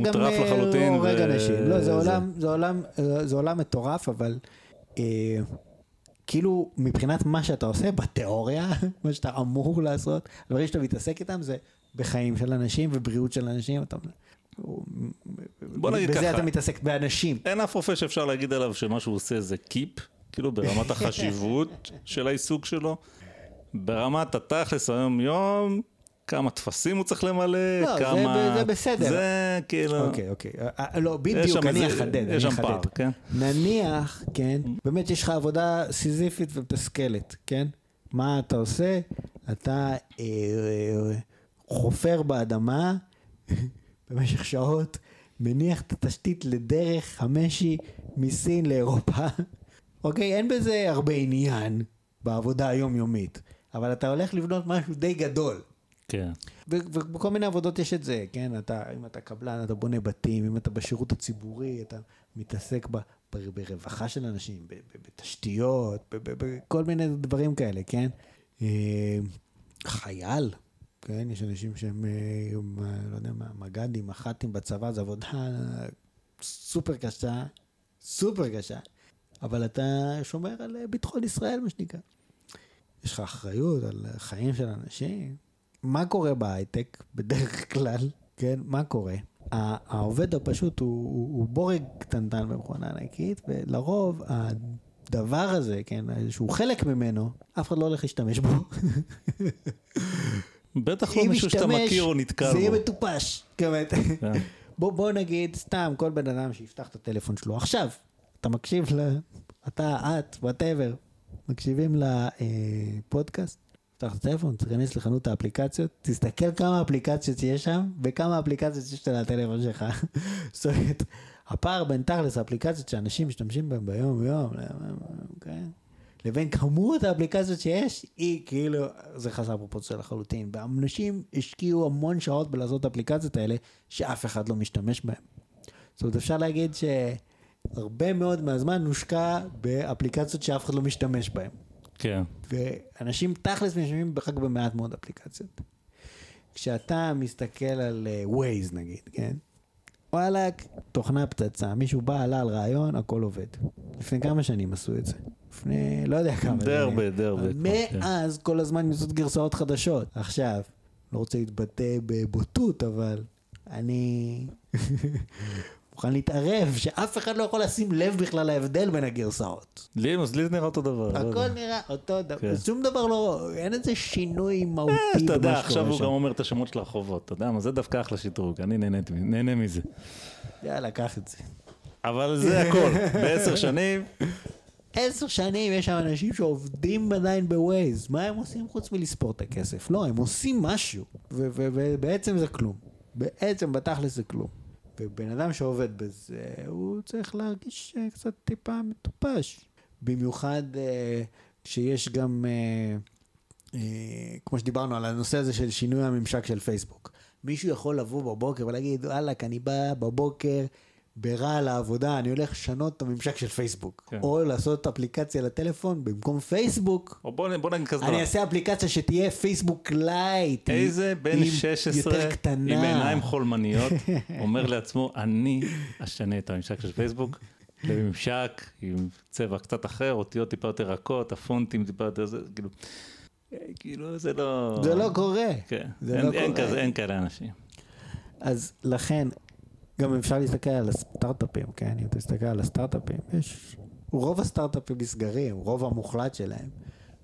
מוטרף לחלוטין. לא, זה עולם מטורף, אבל כאילו מבחינת מה שאתה עושה בתיאוריה, מה שאתה אמור לעשות, הדברים שאתה מתעסק איתם זה בחיים של אנשים ובריאות של אנשים. בזה אתה מתעסק באנשים. אין אף רופא שאפשר להגיד עליו שמה שהוא עושה זה קיפ, כאילו ברמת החשיבות של העיסוק שלו, ברמת התכלס היום יום, כמה תפסים הוא צריך למלא, לא, כמה... זה בסדר. זה כאילו... אוקיי. לא, בדיוק, אני אחדד. יש שם פער, כן? נניח, כן, באמת יש לך עבודה סיזיפית ומתסכלת, כן? מה אתה עושה? אתה חופר באדמה במשך שעות, מניח את התשתית לדרך חמשי מסין לאירופה. אוקיי, אין בזה הרבה עניין בעבודה היומיומית, אבל אתה הולך לבנות משהו די גדול. ובכל מיני עבודות יש את זה, כן? אם אתה קבלן, אתה בונה בתים, אם אתה בשירות הציבורי, אתה מתעסק ברווחה של אנשים, בתשתיות, בכל מיני דברים כאלה, כן? חייל, כן? יש אנשים שהם, לא יודע מה, מג"דים, מח"טים בצבא, זו עבודה סופר קשה, אבל אתה שומר על ביטחון ישראל, מה שנקרא. יש לך אחריות על חיים של אנשים, מה קורה בהייטק בדרך כלל, כן? מה קורה? העובד הפשוט הוא בורג קטנטן במכונה ענקית, ולרוב הדבר הזה, כן, שהוא חלק ממנו, אף אחד לא הולך להשתמש בו. בטח לא מישהו שאתה מכיר או נתקל בו. זה יהיה מטופש. בוא נגיד, סתם, כל בן אדם שיפתח את הטלפון שלו עכשיו, אתה מקשיב את, whatever, מקשיבים לפודקאסט, תחת הטלפון, תכנס לחנות האפליקציות, תסתכל כמה אפליקציות יש שם, וכמה אפליקציות יש על הטלפון שלך. זאת אומרת, הפער בין תכלס האפליקציות שאנשים משתמשים בהם ביום, לבין כמות האפליקציות שיש, היא כאילו, זה חסר פרופורציה לחלוטין. ואנשים השקיעו המון שעות בלעשות את האפליקציות האלה, שאף אחד לא משתמש בהם. זאת אומרת, אפשר להגיד שהרבה מאוד מהזמן נושקע באפליקציות שאף אחד לא משתמש בהם. כן. ואנשים תכלס משתמשים בחק במעט מאוד אפליקציות. כשאתה מסתכל על Waze נגיד, כן? וואלה, תוכנה פצצה, מישהו בא, עלה על רעיון, הכל עובד. לפני כמה שנים עשו את זה. לפני, לא יודע כמה. די הרבה. מאז כל הזמן נמצאות גרסאות חדשות. עכשיו, לא רוצה להתבטא בבוטות, אבל אני מוכן להתערב, שאף אחד לא יכול לשים לב בכלל להבדל בין הגרסאות. לי נראה אותו דבר. הכל נראה אותו דבר. שום דבר לא, אין איזה שינוי מהותי. אתה יודע, עכשיו הוא גם אומר את השמות של הרחובות, אתה יודע, מה זה דווקא אחלה שדרוג, אני נהנה מזה. יאללה, קח את זה. אבל זה הכל, ב10 שנים יש שם אנשים שעובדים עדיין בווייז, מה הם עושים חוץ מלספור את הכסף? לא, הם עושים משהו, ובעצם זה כלום. בעצם בתכלס זה כלום. ובן אדם שעובד בזה, הוא צריך להרגיש קצת טיפה מטופש. במיוחד שיש גם, כמו שדיברנו על הנושא הזה של שינוי הממשק של פייסבוק. מישהו יכול לבוא בבוקר ולהגיד, אלק, אני בא בבוקר ברע לעבודה, אני הולך לשנות את הממשק של פייסבוק. כן. או לעשות אפליקציה לטלפון במקום פייסבוק. או בוא נגיד כזה. אני אעשה אפליקציה שתהיה פייסבוק לייט. איזה בן 16 עם עיניים חולמניות אומר לעצמו, אני אשנה את הממשק של פייסבוק לממשק עם צבע קצת אחר, אותיות טיפה יותר רכות, הפונטים טיפה יותר... כאילו זה לא... זה לא קורה. כן. אין כאלה אנשים. אז לכן... גם אפשר להסתכל על הסטארט-אפים, כן? אם אתה מסתכל על הסטארט-אפים, רוב הסטארט-אפים נסגרים, רוב המוחלט שלהם,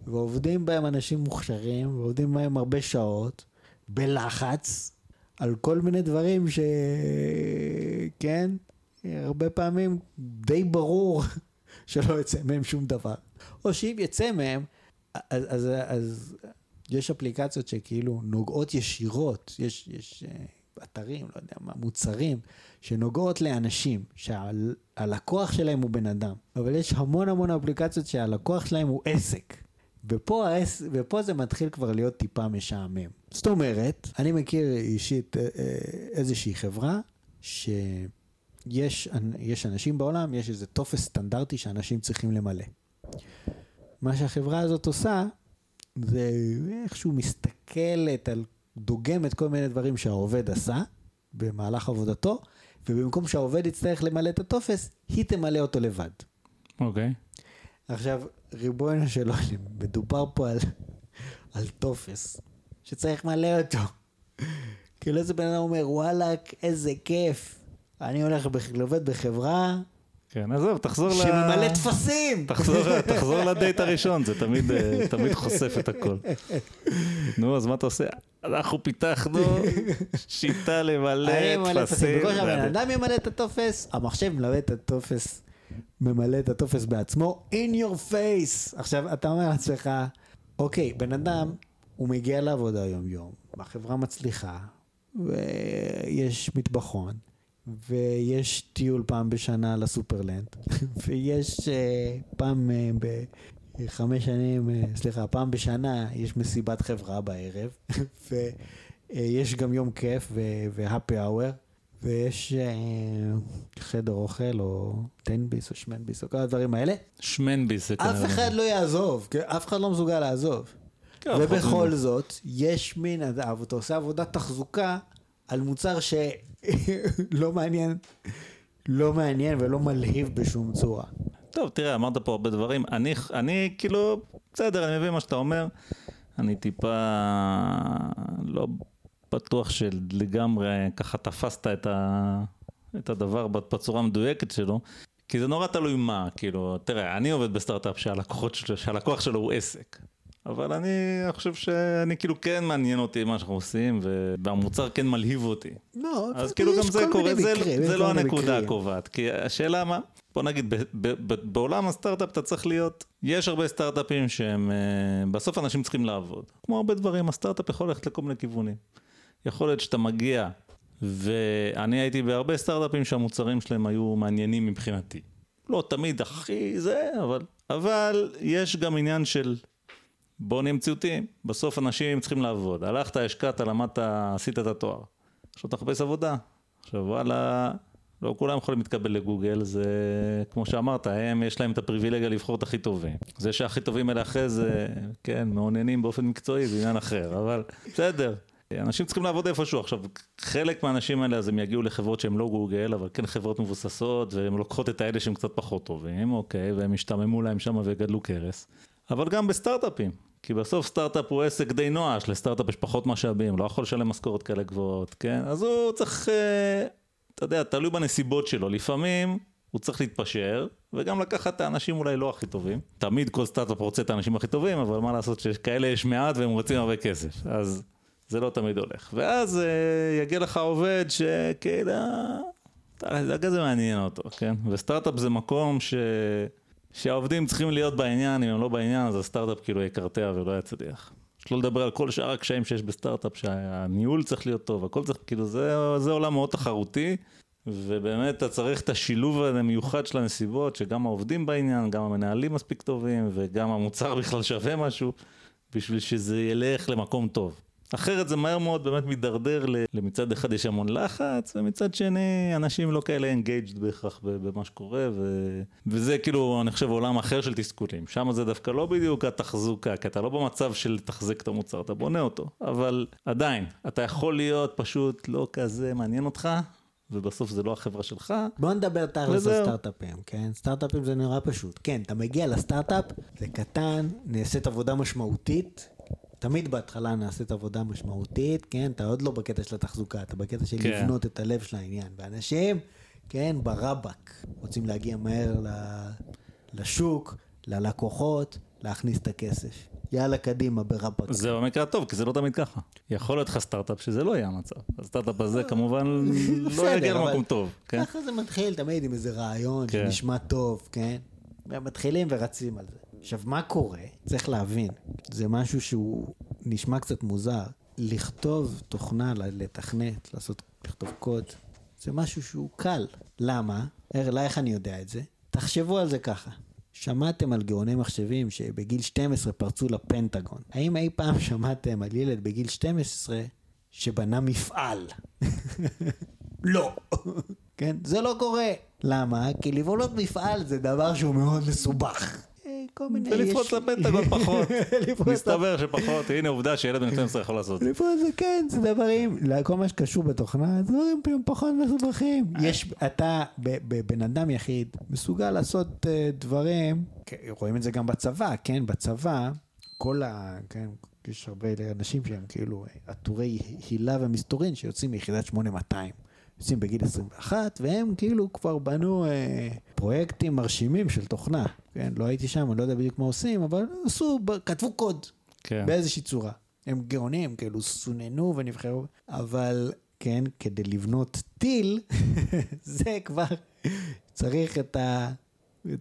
ועובדים בהם אנשים מוכשרים, ועובדים בהם הרבה שעות, בלחץ, על כל מיני דברים ש... כן? הרבה פעמים די ברור שלא יצא מהם שום דבר. או שאם יצא מהם, אז יש אפליקציות שכאילו נוגעות ישירות, יש אתרים, לא יודע מה, מוצרים, שנוגעות לאנשים, שהלקוח שלהם הוא בן אדם. אבל יש המון המון אפליקציות שהלקוח שלהם הוא עסק. ופה זה מתחיל כבר להיות טיפה משעמם. זאת אומרת, אני מכיר אישית איזושהי חברה, שיש אנשים בעולם, יש איזה טופס סטנדרטי שאנשים צריכים למלא. מה שהחברה הזאת עושה, זה איכשהו מסתכלת על דוגמת כל מיני דברים שהעובד עשה במהלך עבודתו, ובמקום שהעובד יצטרך למלא את הטופס, היא תמלא אותו לבד. אוקיי. עכשיו, ריבונו של עולם, מדובר פה על טופס שצריך מלא אותו. כאילו איזה בן אדם אומר, וואלק, איזה כיף. אני הולך לעבוד בחברה, כן, עזוב, תחזור שממלא תפסים. תחזור לדייט הראשון, זה תמיד חושף את הכל. נו, אז מה אתה עושה? אנחנו פיתחנו שיטה למלא תפסים. בכל שהבן אדם ימלא את הטופס, המחשב ממלא את הטופס בעצמו, in your face. עכשיו, אתה אומר לעצמך, אוקיי, בן אדם, הוא מגיע לעבודה יום-יום, החברה מצליחה, ויש מטבחון, ויש טיול פעם בשנה לסופרלנד, ויש פעם בשנה יש מסיבת חברה בערב, ויש גם יום כיף והפי אאואר, ויש חדר אוכל או טנביס או שמנביס או כל הדברים האלה. שמנביס. אף אחד לא יעזוב, אף אחד לא מסוגל לעזוב. ובכל זאת, יש מין, אתה עושה עבודת תחזוקה, על מוצר שלא מעניין ולא מלהיב בשום צורה. טוב, תראה, אמרת פה הרבה דברים. אני כאילו, בסדר, אני מבין מה שאתה אומר. אני טיפה לא בטוח שלגמרי ככה תפסת את הדבר בצורה מדויקת שלו. כי זה נורא תלוי מה, כאילו, תראה, אני עובד בסטארט-אפ שהלקוח שלו הוא עסק. אבל אני חושב שאני כאילו כן מעניין אותי מה שאנחנו עושים, והמוצר כן מלהיב אותי. לא, אז כאילו גם זה קורה, זה לא הנקודה הקובעת. כי השאלה מה, בוא נגיד, בעולם הסטארט-אפ אתה צריך להיות, יש הרבה סטארט-אפים שהם, בסוף אנשים צריכים לעבוד. כמו הרבה דברים, הסטארט-אפ יכול ללכת לכל מיני כיוונים. יכול להיות שאתה מגיע, ואני הייתי בהרבה סטארט-אפים שהמוצרים שלהם היו מעניינים מבחינתי. לא תמיד הכי זה, אבל יש גם עניין של... בואו נמציאותיים, בסוף אנשים צריכים לעבוד, הלכת, השקעת, למדת, עשית את התואר, עכשיו תחפש עבודה, עכשיו וואלה, לא כולם יכולים להתקבל לגוגל, זה כמו שאמרת, הם יש להם את הפריבילגיה לבחור את הכי טובים, זה שהכי טובים אלה אחרי זה, כן, מעוננים באופן מקצועי, זה עניין אחר, אבל בסדר, אנשים צריכים לעבוד איפשהו, עכשיו חלק מהאנשים האלה אז הם יגיעו לחברות שהם לא גוגל, אבל כן חברות מבוססות, והם לוקחות את האלה שהם קצת פחות טובים, אוקיי, והם השתממו להם שמה וגדלו קרס, אבל גם בסטארט-אפים, כי בסוף סטארט-אפ הוא עסק די נואש, לסטארט-אפ יש פחות משאבים, לא יכול לשלם משכורות כאלה גבוהות, כן? אז הוא צריך, אתה יודע, תלוי בנסיבות שלו, לפעמים הוא צריך להתפשר, וגם לקחת את האנשים אולי לא הכי טובים, תמיד כל סטארט-אפ רוצה את האנשים הכי טובים, אבל מה לעשות שכאלה יש מעט והם רוצים הרבה כסף, אז זה לא תמיד הולך, ואז יגיע לך עובד שכאילו, דווקא זה מעניין אותו, כן? וסטארט-אפ זה מקום שהעובדים צריכים להיות בעניין, אם הם לא בעניין, אז הסטארט-אפ כאילו יקרטע ולא יצליח. שלא לדבר על כל שאר הקשיים שיש בסטארט-אפ, שהניהול צריך להיות טוב, הכל צריך, כאילו זה עולם מאוד תחרותי, ובאמת אתה צריך את השילוב המיוחד של הנסיבות, שגם העובדים בעניין, גם המנהלים מספיק טובים, וגם המוצר בכלל שווה משהו, בשביל שזה ילך למקום טוב. אחרת זה מהר מאוד באמת מידרדר למצד אחד יש המון לחץ, ומצד שני אנשים לא כאלה engaged בהכרח במה שקורה, וזה כאילו אני חושב עולם אחר של תסכולים, שם זה דווקא לא בדיוק התחזוקה, כי אתה לא במצב של תחזק את המוצר, אתה בונה אותו, אבל עדיין, אתה יכול להיות פשוט לא כזה מעניין אותך, ובסוף זה לא החברה שלך. בוא נדבר תכלס על סטארט-אפים, כן? סטארט-אפים זה נראה פשוט, כן, אתה מגיע לסטארט-אפ, זה קטן, נעשית עבודה משמעותית, תמיד בהתחלה נעשית עבודה משמעותית, כן, אתה עוד לא בקטע של התחזוקה, אתה בקטע של לבנות את הלב של העניין, ואנשים, כן, ברבק, רוצים להגיע מהר לשוק, ללקוחות, להכניס את הכסף. יאללה, קדימה, ברבק. זה במקרה טוב, כי זה לא תמיד ככה. יכול להיות לך סטארט-אפ שזה לא יהיה המצב. הסטארט-אפ הזה כמובן לא יגיע למקום טוב. ככה זה מתחיל תמיד עם איזה רעיון שנשמע טוב, כן? מתחילים ורצים על זה. עכשיו, מה קורה? צריך להבין. זה משהו שהוא נשמע קצת מוזר. לכתוב תוכנה, לתכנת, לעשות לכתוב קוד, זה משהו שהוא קל. למה? ארלה, איך אני יודע את זה? תחשבו על זה ככה. שמעתם על גאוני מחשבים שבגיל 12 פרצו לפנטגון. האם אי פעם שמעתם על ילד בגיל 12 שבנה מפעל? לא. כן? זה לא קורה. למה? כי לבנות מפעל זה דבר שהוא מאוד מסובך. ולפרוץ לפנטגון פחות. מסתבר שפחות. הנה עובדה שילד בן 12 יכול לעשות. לפרוץ זה כן, זה דברים. כל מה שקשור בתוכנה, זה דברים פחות מסובכים. אתה בבן אדם יחיד מסוגל לעשות דברים, רואים את זה גם בצבא, כן? בצבא, יש הרבה אנשים שהם כאילו עטורי הילה ומסתורין שיוצאים מיחידת 8200. יוצאים בגיל 21, והם כאילו כבר בנו פרויקטים מרשימים של תוכנה. כן, לא הייתי שם, אני לא יודע בדיוק מה עושים, אבל עשו, כתבו קוד, כן. באיזושהי צורה. הם גאונים, כאילו סוננו ונבחרו, אבל כן, כדי לבנות טיל, זה כבר צריך את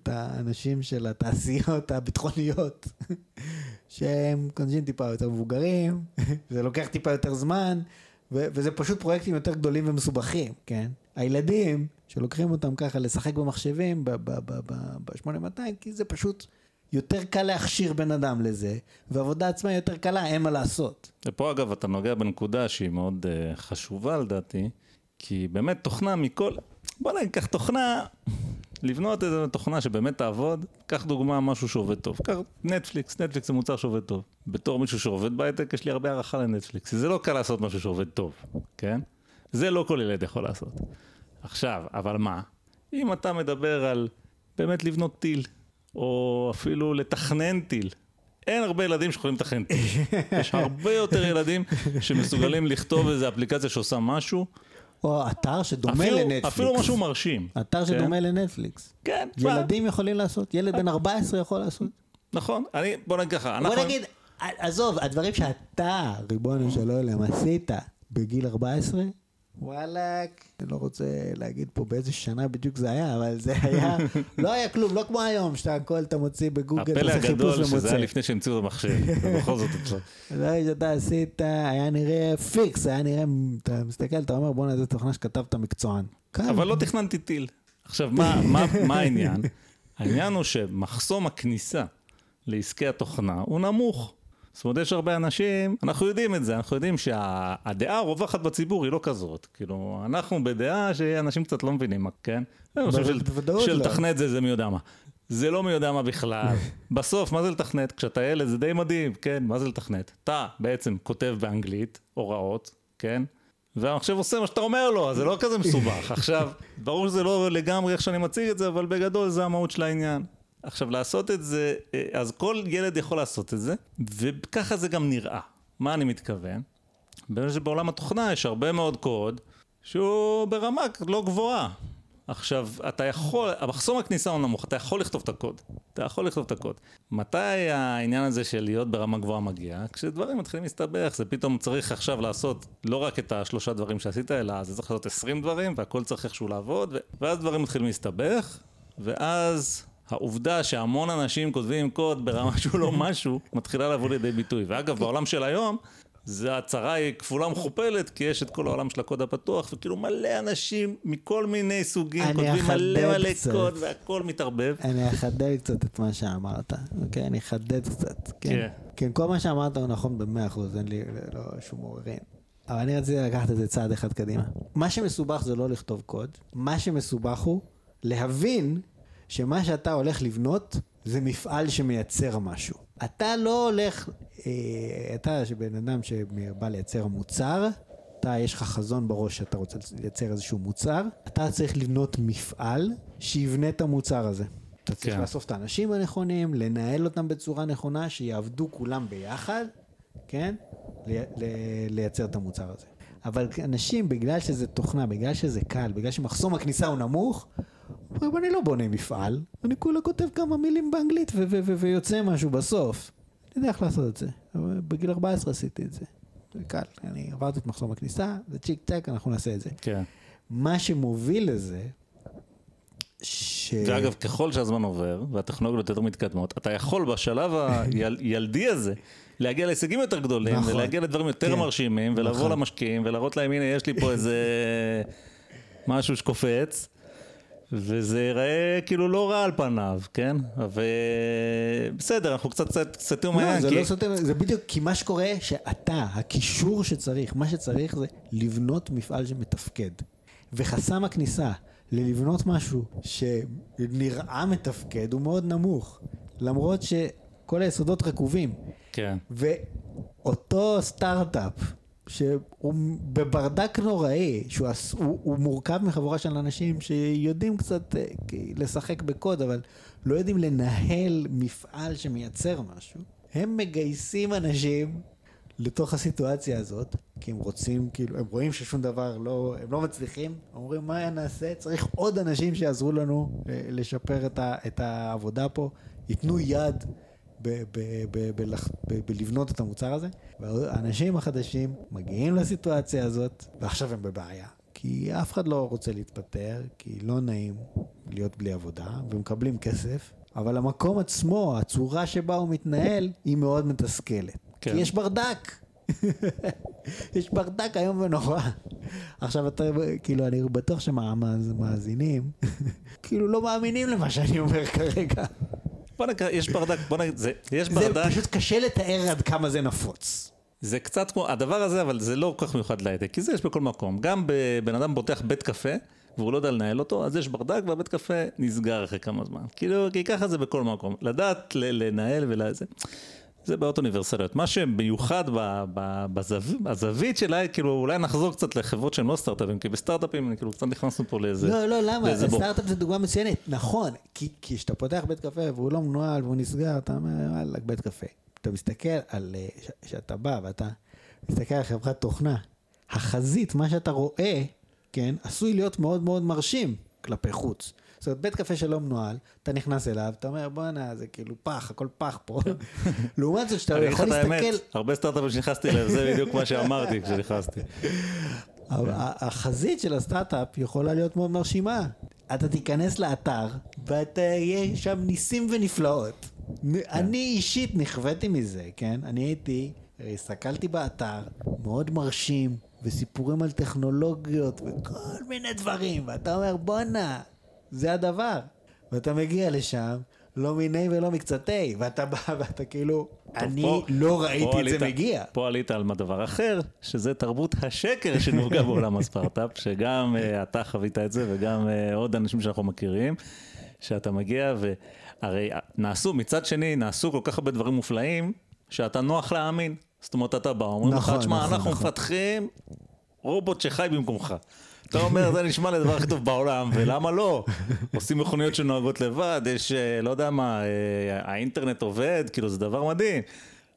האנשים של התעשיות הביטחוניות, שהם קונג'ים טיפה יותר מבוגרים, זה לוקח טיפה יותר זמן, וזה פשוט פרויקטים יותר גדולים ומסובכים, כן? הילדים שלוקחים אותם ככה לשחק במחשבים ב-8200, כי זה פשוט יותר קל להכשיר בן אדם לזה, ועבודה עצמה יותר קלה, אין מה לעשות. ופה אגב, אתה נוגע בנקודה שהיא מאוד חשובה לדעתי, כי באמת תוכנה מכל... בוא נגיד, קח תוכנה, לבנות איזו תוכנה שבאמת תעבוד, קח דוגמה משהו שעובד טוב, קח נטפליקס, נטפליקס זה מוצר שעובד טוב. בתור מישהו שעובד בהייטק, יש לי הרבה הערכה לנטפליקס, זה לא קל לעשות משהו שעובד טוב, כן? זה לא כל ילד יכול לעשות. עכשיו, אבל מה? אם אתה מדבר על באמת לבנות טיל, או אפילו לתכנן טיל, אין הרבה ילדים שיכולים לתכנן טיל. יש הרבה יותר ילדים שמסוגלים לכתוב איזו אפליקציה שעושה משהו, או אתר שדומה לנטפליקס. אפילו משהו מרשים. אתר שדומה לנטפליקס. כן. ילדים יכולים לעשות, ילד בן 14 יכול לעשות. נכון, בוא נגיד ככה. בוא נגיד, עזוב, הדברים שאתה, ריבונו של עולם, עשית בגיל 14, וואלק, אני לא רוצה להגיד פה באיזה שנה בדיוק זה היה, אבל זה היה, לא היה כלום, לא כמו היום, שאתה הכל אתה מוציא בגוגל, הפלא הגדול שזה היה לפני שהמציאו את המחשב, ובכל זאת אפשר. לא, שאתה עשית, היה נראה פיקס, היה נראה, אתה מסתכל, אתה אומר, בוא נעשה תוכנה שכתבת מקצוען. אבל לא תכננתי טיל. עכשיו, מה העניין? העניין הוא שמחסום הכניסה לעסקי התוכנה הוא נמוך. זאת אומרת, יש הרבה אנשים, אנחנו יודעים את זה, אנחנו יודעים שהדעה הרווחת בציבור היא לא כזאת. כאילו, אנחנו בדעה שאנשים קצת לא מבינים, כן? של תכנת זה מי יודע מה. זה לא מי יודע מה בכלל. בסוף, מה זה לתכנת? כשאתה ילד, זה די מדהים, כן? מה זה לתכנת? אתה בעצם כותב באנגלית, הוראות, כן? והמחשב עושה מה שאתה אומר לו, אז זה לא כזה מסובך. עכשיו, ברור שזה לא לגמרי איך שאני מציג את זה, אבל בגדול זה המהות של העניין. עכשיו, לעשות את זה, אז כל ילד יכול לעשות את זה, וככה זה גם נראה. מה אני מתכוון? באמת שבעולם התוכנה יש הרבה מאוד קוד, שהוא ברמה לא גבוהה. עכשיו, אתה יכול, המחסום הכניסה הוא נמוך, אתה יכול לכתוב את הקוד. אתה יכול לכתוב את הקוד. מתי העניין הזה של להיות ברמה גבוהה מגיע? כשדברים מתחילים להסתבך, זה פתאום צריך עכשיו לעשות לא רק את השלושה דברים שעשית, אלא זה צריך לעשות 20 דברים, והכל צריך איכשהו לעבוד, ואז דברים מתחילים להסתבך, ואז... העובדה שהמון אנשים כותבים קוד ברמה שהוא לא משהו, מתחילה לבוא לידי ביטוי. ואגב, בעולם של היום, זה הצרה היא כפולה מחופלת, כי יש את כל העולם של הקוד הפתוח, וכאילו מלא אנשים מכל מיני סוגים, כותבים מלא קוד, והכל מתערבב. אני אחדד קצת את מה שאמרת, אוקיי? אני אחדד קצת, כן? כן, כל מה שאמרת הוא נכון ב-100%, אין לי שום עוררין. אבל אני רציתי לקחת את זה צעד אחד קדימה. מה שמסובך זה לא לכתוב קוד, מה שמסובך הוא להבין שמה שאתה הולך לבנות, זה מפעל שמייצר משהו. אתה לא הולך, אתה שבן אדם שבא לייצר מוצר, אתה יש לך חזון בראש שאתה רוצה לייצר איזשהו מוצר, אתה צריך לבנות מפעל שיבנה את המוצר הזה. אתה צריך לאסוף את האנשים הנכונים, לנהל אותם בצורה נכונה, שיעבדו כולם ביחד, כן? לייצר את המוצר הזה. אבל אנשים, בגלל שזה תוכנה, בגלל שזה קל, בגלל שמחסום הכניסה הוא נמוך, אני לא בונה מפעל, אני כולה כותב כמה מילים באנגלית ויוצא משהו בסוף. אני יודע איך לעשות את זה. בגיל 14 עשיתי את זה. זה קל, אני עברתי את מחסום הכניסה, זה צ'יק צ'ק, אנחנו נעשה את זה. כן. מה שמוביל לזה, ואגב, ככל שהזמן עובר, והטכנולוגיות יותר מתקדמות, אתה יכול בשלב הילדי הזה להגיע להישגים יותר גדולים, ולהגיע לדברים יותר מרשימים, ולבוא למשקיעים, ולראות להם, הנה, יש לי פה איזה משהו שקופץ, וזה ייראה כאילו לא רע על פניו, כן? ובסדר, אנחנו קצת סתום העניין. לא, זה לא סתום, זה בדיוק, כי מה שקורה שאתה, הקישור שצריך, מה שצריך זה לבנות מפעל שמתפקד. וחסם הכניסה ללבנות משהו שנראה מתפקד הוא מאוד נמוך, למרות שכל היסודות רקובים. כן. ואותו סטארט-אפ, שהוא בברדק נוראי, שהוא מורכב מחבורה של אנשים שיודעים קצת לשחק בקוד, אבל לא יודעים לנהל מפעל שמייצר משהו. הם מגייסים אנשים לתוך הסיטואציה הזאת, כי הם רוצים, כאילו, הם רואים ששום דבר לא, הם לא מצליחים, אומרים, מה נעשה? צריך עוד אנשים שיעזרו לנו לשפר את העבודה פה, ייתנו יד בלבנות את המוצר הזה, והאנשים החדשים מגיעים לסיטואציה הזאת, ועכשיו הם בבעיה, כי אף אחד לא רוצה להתפטר, כי לא נעים להיות בלי עבודה, ומקבלים כסף, אבל המקום עצמו, הצורה שבה הוא מתנהל, היא מאוד מתסכלת. כי יש ברדק. יש ברדק היום ונורא. עכשיו אתה, כאילו, אני בטוח שמאזינים, כאילו לא מאמינים למה שאני אומר כרגע. בוא נגיד, יש ברדק, בוא נגיד, יש ברדק. זה פשוט קשה לתאר עד כמה זה נפוץ. זה קצת כמו, הדבר הזה, אבל זה לא כל כך מיוחד להייטק, כי זה יש בכל מקום. גם בן אדם בוטח בית קפה, והוא לא יודע לנהל אותו, אז יש ברדק, והבית קפה נסגר אחרי כמה זמן. כאילו, כי ככה זה בכל מקום. לדעת לנהל ולזה. זה בעיות אוניברסליות. מה שמיוחד בזווית שלה, כאילו אולי נחזור קצת לחברות שהן לא סטארט-אפים, כי בסטארט-אפים כאילו קצת נכנסנו פה לאיזה... לא, לא, למה? סטארט-אפ זה דוגמה מצוינת. נכון, כי כשאתה פותח בית קפה והוא לא מנוהל והוא נסגר, אתה אומר, אלא בית קפה. אתה מסתכל על... שאתה בא ואתה מסתכל על חברת תוכנה. החזית, מה שאתה רואה, כן, עשוי להיות מאוד מאוד מרשים כלפי חוץ. זאת אומרת, בית קפה שלא מנוהל, אתה נכנס אליו, אתה אומר, בוא נע, זה כאילו פח, הכל פח פה. לעומת זאת, שאתה יכול להסתכל... הרבה סטארט-אפים שנכנסתי אליו, זה בדיוק מה שאמרתי כשנכנסתי. החזית של הסטארט-אפ יכולה להיות מאוד מרשימה. אתה תיכנס לאתר, ואתה יהיה שם ניסים ונפלאות. אני אישית נכוויתי מזה, כן? אני הייתי, הסתכלתי באתר, מאוד מרשים, וסיפורים על טכנולוגיות, וכל מיני דברים, ואתה אומר, בוא נע. זה הדבר, ואתה מגיע לשם לא מיני ולא מקצתי, ואתה בא ואתה כאילו אני לא ראיתי את זה מגיע. פה עלית על דבר אחר, שזה תרבות השקר שנורגה בעולם הסטארט-אפ, שגם אתה חווית את זה וגם עוד אנשים שאנחנו מכירים, שאתה מגיע והרי נעשו, מצד שני נעשו כל כך הרבה דברים מופלאים, שאתה נוח להאמין, זאת אומרת אתה בא, אומרים לך, תשמע, אנחנו מפתחים רובוט שחי במקומך. אתה אומר, זה נשמע לדבר הכי טוב בעולם, ולמה לא? עושים מכוניות שנוהגות לבד, יש, לא יודע מה, האינטרנט עובד, כאילו זה דבר מדהים.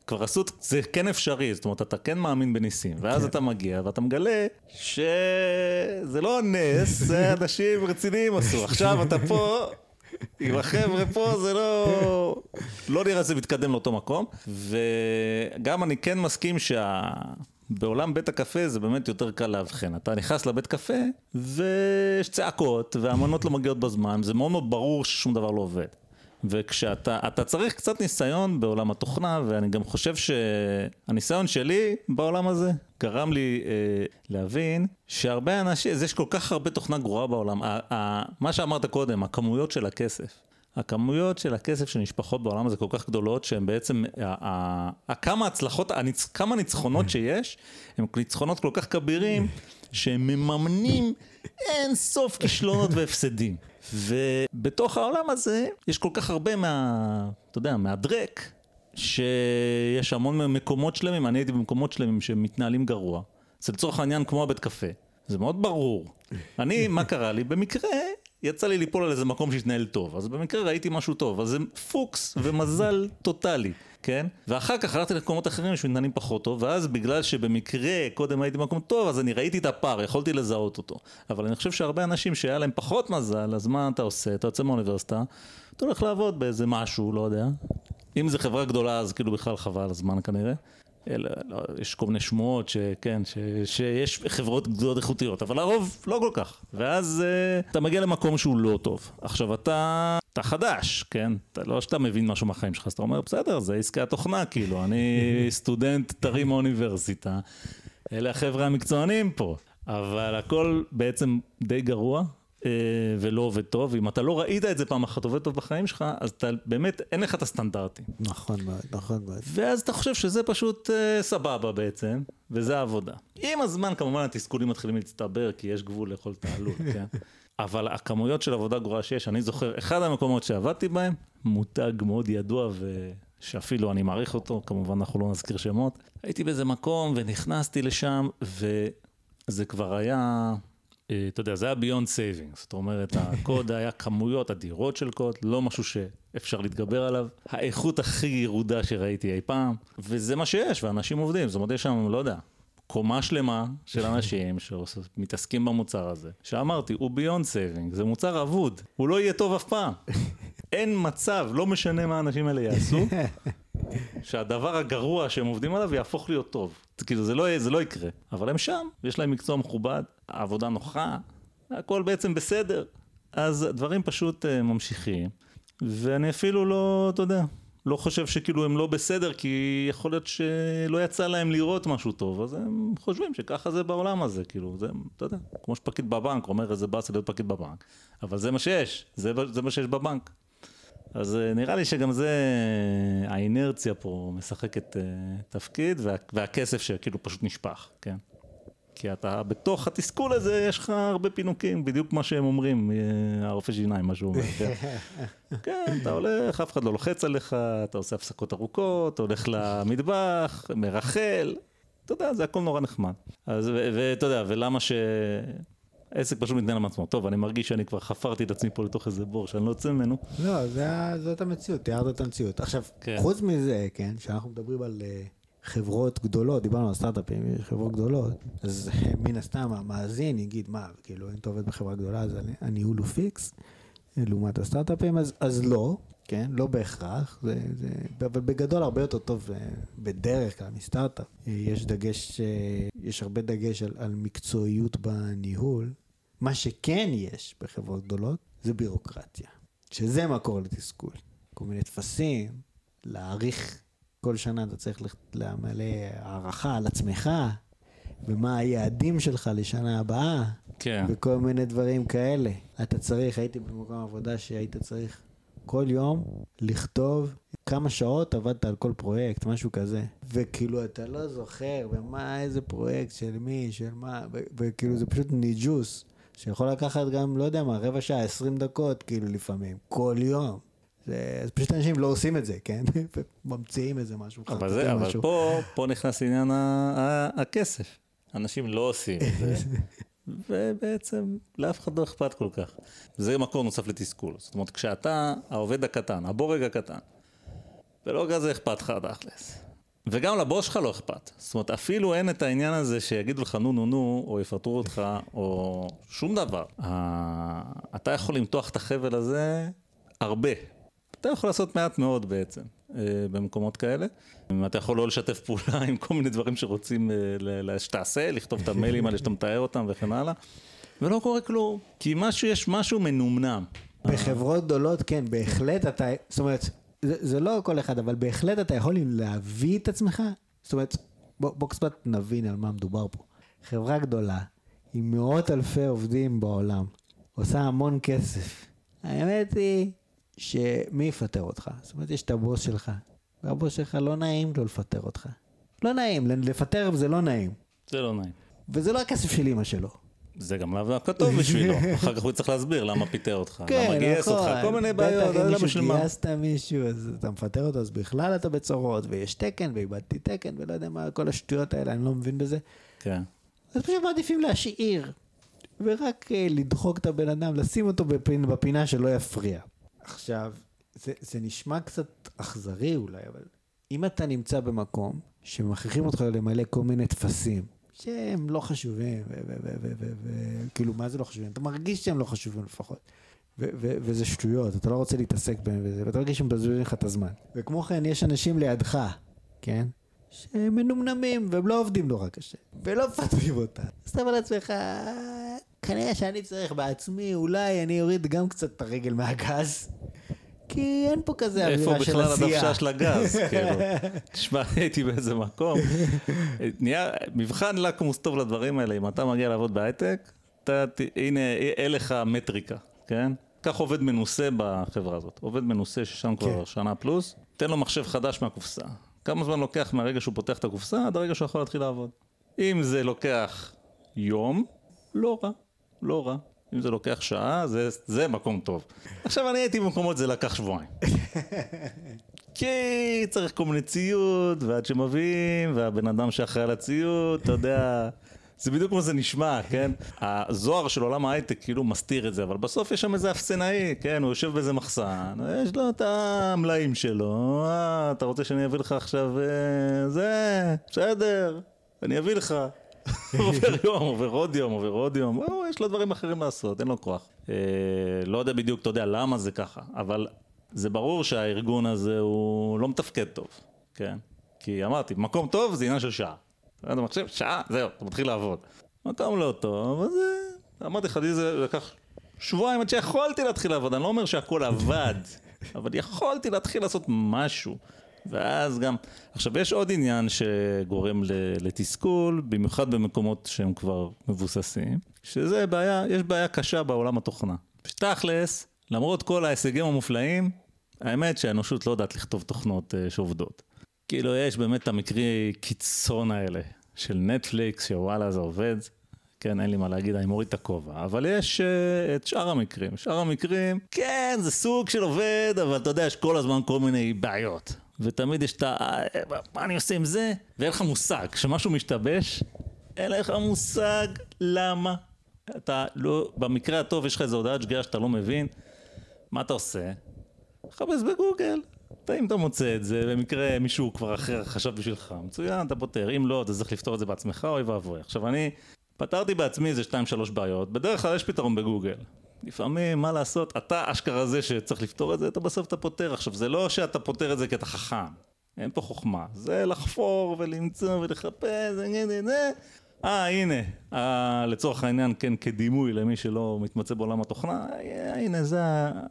כבר עשות, זה כן אפשרי, זאת אומרת, אתה כן מאמין בניסים, ואז אתה מגיע, ואתה מגלה שזה לא נס, זה אנשים רציניים עשו. עכשיו אתה פה, עם החבר'ה פה, זה לא נראה זה מתקדם לאותו מקום, וגם אני כן מסכים בעולם בית הקפה זה באמת יותר קל להבחן. אתה נכנס לבית קפה, ויש צעקות, והמנות לא מגיעות בזמן, זה מאוד מאוד ברור ששום דבר לא עובד. וכשאתה צריך קצת ניסיון בעולם התוכנה, ואני גם חושב שהניסיון שלי בעולם הזה, גרם לי להבין שהרבה אנשים, יש כל כך הרבה תוכנה גרועה בעולם. מה שאמרת קודם, הכמויות של הכסף. הכמויות של הכסף שנשפחות בעולם הזה כל כך גדולות, שהן בעצם, כמה הצלחות, כמה ניצחונות שיש, הם ניצחונות כל כך כבירים, שהם מממנים אין סוף כישלונות והפסדים. ובתוך העולם הזה, יש כל כך הרבה אתה יודע, מהדרק, שיש המון מקומות שלמים, אני הייתי במקומות שלמים שמתנהלים גרוע. זה לצורך העניין כמו הבית קפה. זה מאוד ברור. מה קרה לי? במקרה... יצא לי ליפול על איזה מקום שהתנהל טוב, אז במקרה ראיתי משהו טוב, אז זה פוקס ומזל טוטלי, כן? ואחר כך הלכתי למקומות אחרים שמתנהלים פחות טוב, ואז בגלל שבמקרה קודם הייתי במקום טוב, אז אני ראיתי את הפער, יכולתי לזהות אותו. אבל אני חושב שהרבה אנשים שהיה להם פחות מזל, אז מה אתה עושה? אתה יוצא מהאוניברסיטה, אתה הולך לעבוד באיזה משהו, לא יודע. אם זה חברה גדולה, אז כאילו בכלל חבל הזמן כנראה. יש כל מיני שמועות שכן, שיש חברות גדולות איכותיות, אבל הרוב לא כל כך. ואז אתה מגיע למקום שהוא לא טוב. עכשיו אתה חדש, כן? אתה לא שאתה מבין משהו מהחיים שלך, אז אתה אומר, בסדר, זה עסקי התוכנה, כאילו, אני סטודנט טרי מאוניברסיטה, אלה החבר'ה המקצוענים פה. אבל הכל בעצם די גרוע, ולא עובד טוב. אם אתה לא ראית את זה פעם אחת עובד טוב בחיים שלך, אז אתה באמת, אין לך את הסטנדרטים. נכון מאוד, נכון מאוד. ואז אתה חושב שזה פשוט סבבה בעצם, וזה העבודה. עם הזמן, כמובן, התסכולים מתחילים להצטבר, כי יש גבול לכל תעלות, כן? אבל הכמויות של עבודה גרועה שיש, אני זוכר, אחד המקומות שעבדתי בהם, מותג מאוד ידוע ושאפילו אני מעריך אותו, כמובן אנחנו לא נזכיר שמות. הייתי באיזה מקום ונכנסתי לשם, וזה כבר היה... אתה יודע, זה היה ביונד סייבינגס, זאת אומרת, הקוד היה כמויות אדירות של קוד, לא משהו שאפשר להתגבר עליו, האיכות הכי ירודה שראיתי אי פעם, וזה מה שיש, ואנשים עובדים, זאת אומרת, יש שם, לא יודע, קומה שלמה של אנשים שמתעסקים במוצר הזה, שאמרתי, הוא ביונד סייבינגס, זה מוצר אבוד, הוא לא יהיה טוב אף פעם, אין מצב, לא משנה מה האנשים האלה יעשו, שהדבר הגרוע שהם עובדים עליו יהפוך להיות טוב. כאילו זה לא יקרה. אבל הם שם, יש להם מקצוע מכובד, העבודה נוחה, הכל בעצם בסדר. אז הדברים פשוט ממשיכים, ואני אפילו לא, אתה יודע, לא חושב שכאילו הם לא בסדר, כי יכול להיות שלא יצא להם לראות משהו טוב, אז הם חושבים שככה זה בעולם הזה, כאילו, זה, אתה יודע, כמו שפקיד בבנק, אומר איזה באס להיות פקיד בבנק, אבל זה מה שיש, זה מה שיש בבנק. אז נראה לי שגם זה, האינרציה פה משחקת תפקיד, והכסף שכאילו פשוט נשפח, כן? כי אתה בתוך התסכול הזה, יש לך הרבה פינוקים, בדיוק מה שהם אומרים, הרופא שיניים, מה שהוא אומר, כן? כן, אתה הולך, אף אחד לא לוחץ עליך, אתה עושה הפסקות ארוכות, אתה הולך למטבח, מרחל, אתה יודע, זה הכל נורא נחמד. אז, ואתה יודע, ולמה ש... העסק פשוט מתנהל עם עצמו. טוב, אני מרגיש שאני כבר חפרתי את עצמי פה לתוך איזה בור, שאני לא יוצא ממנו. לא, זאת המציאות, תיארת את המציאות. עכשיו, חוץ מזה, כן, שאנחנו מדברים על חברות גדולות, דיברנו על סטארט-אפים, יש חברות גדולות, אז מן הסתם המאזין יגיד, מה, כאילו, אין טוב בחברה גדולה, אז הניהול הוא פיקס, לעומת הסטארט-אפים, אז לא, כן, לא בהכרח, אבל בגדול הרבה יותר טוב בדרך כלל מסטארט-אפ. יש הרבה דגש על מקצועיות בניהול. מה שכן יש בחברות גדולות זה בירוקרטיה, שזה מקור לתסכול. כל מיני תפסים, להעריך כל שנה, אתה צריך למלא הערכה על עצמך, ומה היעדים שלך לשנה הבאה, וכל מיני דברים כאלה. אתה צריך, הייתי במקום עבודה שהיית צריך כל יום לכתוב כמה שעות עבדת על כל פרויקט, משהו כזה. וכאילו אתה לא זוכר ומה, איזה פרויקט של מי, של מה, וכאילו זה פשוט ניג'וס, שיכול לקחת גם, לא יודע מה, רבע שעה, 20 דקות, כאילו לפעמים, כל יום. אז פשוט אנשים לא עושים את זה, כן? ממציאים איזה משהו. אבל פה נכנס עניין הכסף. אנשים לא עושים את זה. ובעצם לאף אחד לא אכפת כל כך. זה מקור נוסף לתסכול. זאת אומרת, כשאתה העובד הקטן, הבורג הקטן, ולא כזה אכפת לך דאכלס. וגם לבוס שלך לא אכפת. זאת אומרת, אפילו אין את העניין הזה שיגידו לך נו נו נו, או יפטרו אותך, או שום דבר. אתה יכול למתוח את החבל הזה הרבה. אתה יכול לעשות מעט מאוד בעצם, במקומות כאלה. אתה יכול לא לשתף פעולה עם כל מיני דברים שרוצים שתעשה, לכתוב את המיילים האלה שאתה מתאר אותם וכן הלאה. ולא קורה כלום, כי יש משהו מנומנם. בחברות גדולות, כן, בהחלט אתה, זאת אומרת, זה לא כל אחד, אבל בהחלט אתה יכול להביא את עצמך. זאת אומרת, בוא קצת נבין על מה מדובר פה. חברה גדולה, עם מאות אלפי עובדים בעולם, עושה המון כסף. האמת היא, שמי יפטר אותך? זאת אומרת, יש את הבוס שלך, והבוס שלך לא נעים לא לפטר אותך. לא נעים, לפטר זה לא נעים. זה לא נעים. וזה לא הכסף של אמא שלו. זה גם לא כתוב בשבילו. אחר כך הוא צריך להסביר למה פיטר אותך, למה גייס אותך, כל מיני בעיות. בטח אם שגייסת מישהו, אז אתה מפטר אותו, אז בכלל אתה בצרות, ויש תקן, ואיבדתי תקן, ולא יודע מה, כל השטויות האלה, אני לא מבין בזה. כן. אז פשוט מעדיפים להשאיר, ורק לדחוק את הבן אדם, לשים אותו בפינה שלא יפריע. עכשיו, זה נשמע קצת אכזרי אולי, אבל אם אתה נמצא במקום שמכריחים אותך למלא כל מיני תפסים, שהם לא חשובים, כאילו מה זה לא חשובים? אתה מרגיש שהם לא חשובים לפחות, וזה שטויות, אתה לא רוצה להתעסק בהם, ואתה מרגיש שמבזבזים לך את הזמן. וכמו כן, יש אנשים לידך, כן? שהם מנומנמים, והם לא עובדים נורא קשה, ולא מפתחים אותה. אז אתה אומר לעצמך, כנראה שאני צריך בעצמי, אולי אני אוריד גם קצת את הרגל מהגז, כי אין פה כזה אווירה של עשייה. איפה בכלל הדפשה של הגז, כאילו. תשמע, הייתי באיזה מקום. נהיה, מבחן לקמוס טוב לדברים האלה, אם אתה מגיע לעבוד בהייטק, הנה, אליך מטריקה, כן? כך עובד מנוסה בחברה הזאת. עובד מנוסה ששם כבר שנה פלוס, תן לו מחשב חדש מהקופסה. כמה זמן לוקח מהרגע שהוא פותח את הקופסה, עד הרגע שהוא יכול להתחיל לעבוד. אם זה לוקח יום, לא רע, לא רע. אם זה לוקח שעה, זה מקום טוב. עכשיו אני הייתי במקומות, זה לקח שבועיים. כי צריך כל מיני ציוד, ועד שמביאים, והבן אדם שאחראי לציוד, אתה יודע, זה בדיוק כמו זה נשמע, כן? הזוהר של עולם ההייטק כאילו מסתיר את זה, אבל בסוף יש שם איזה אפסנאי, כן? הוא יושב באיזה מחסן, יש לו את המלאים שלו, אתה רוצה שאני אביא לך עכשיו, זה, בסדר, אני אביא לך. עובר יום, עובר עוד יום, עובר עוד יום, יש לו דברים אחרים לעשות, אין לו כוח. לא יודע בדיוק, אתה יודע למה זה ככה, אבל זה ברור שהארגון הזה הוא לא מתפקד טוב, כן? כי אמרתי, מקום טוב זה עניין של שעה. אתה מחשב, שעה, זהו, אתה מתחיל לעבוד. מקום לא טוב, אז אמרתי לך, זה לקח שבועיים עד שיכולתי להתחיל לעבוד, אני לא אומר שהכל עבד, אבל יכולתי להתחיל לעשות משהו. ואז גם, עכשיו יש עוד עניין שגורם לתסכול, במיוחד במקומות שהם כבר מבוססים, שזה בעיה, יש בעיה קשה בעולם התוכנה. שתכלס, למרות כל ההישגים המופלאים, האמת שהאנושות לא יודעת לכתוב תוכנות שעובדות. כאילו יש באמת את המקרי קיצון האלה, של נטפליקס, שוואלה זה עובד, כן, אין לי מה להגיד, אני מוריד את הכובע, אבל יש את שאר המקרים, שאר המקרים, כן, זה סוג של עובד, אבל אתה יודע, יש כל הזמן כל מיני בעיות. ותמיד יש את מה אני עושה עם זה? ואין לך מושג, כשמשהו משתבש, אין לך מושג למה. אתה לא, במקרה הטוב יש לך איזו הודעת שגויה שאתה לא מבין, מה אתה עושה? חפש בגוגל. אם אתה מוצא את זה, במקרה מישהו כבר אחר חשב בשבילך, מצוין, אתה פותר. אם לא, אתה צריך לפתור את זה בעצמך, אוי ואבוי. עכשיו אני פתרתי בעצמי איזה 2-3 בעיות, בדרך כלל יש פתרון בגוגל. לפעמים, מה לעשות? אתה אשכרה זה שצריך לפתור את זה, אתה בסוף אתה פותר. עכשיו, זה לא שאתה פותר את זה כי אתה חכם. אין פה חוכמה. זה לחפור ולמצוא ולחפש, זה. הנה. לצורך העניין, כן, כדימוי למי שלא מתמצא בעולם התוכנה, הנה, זה,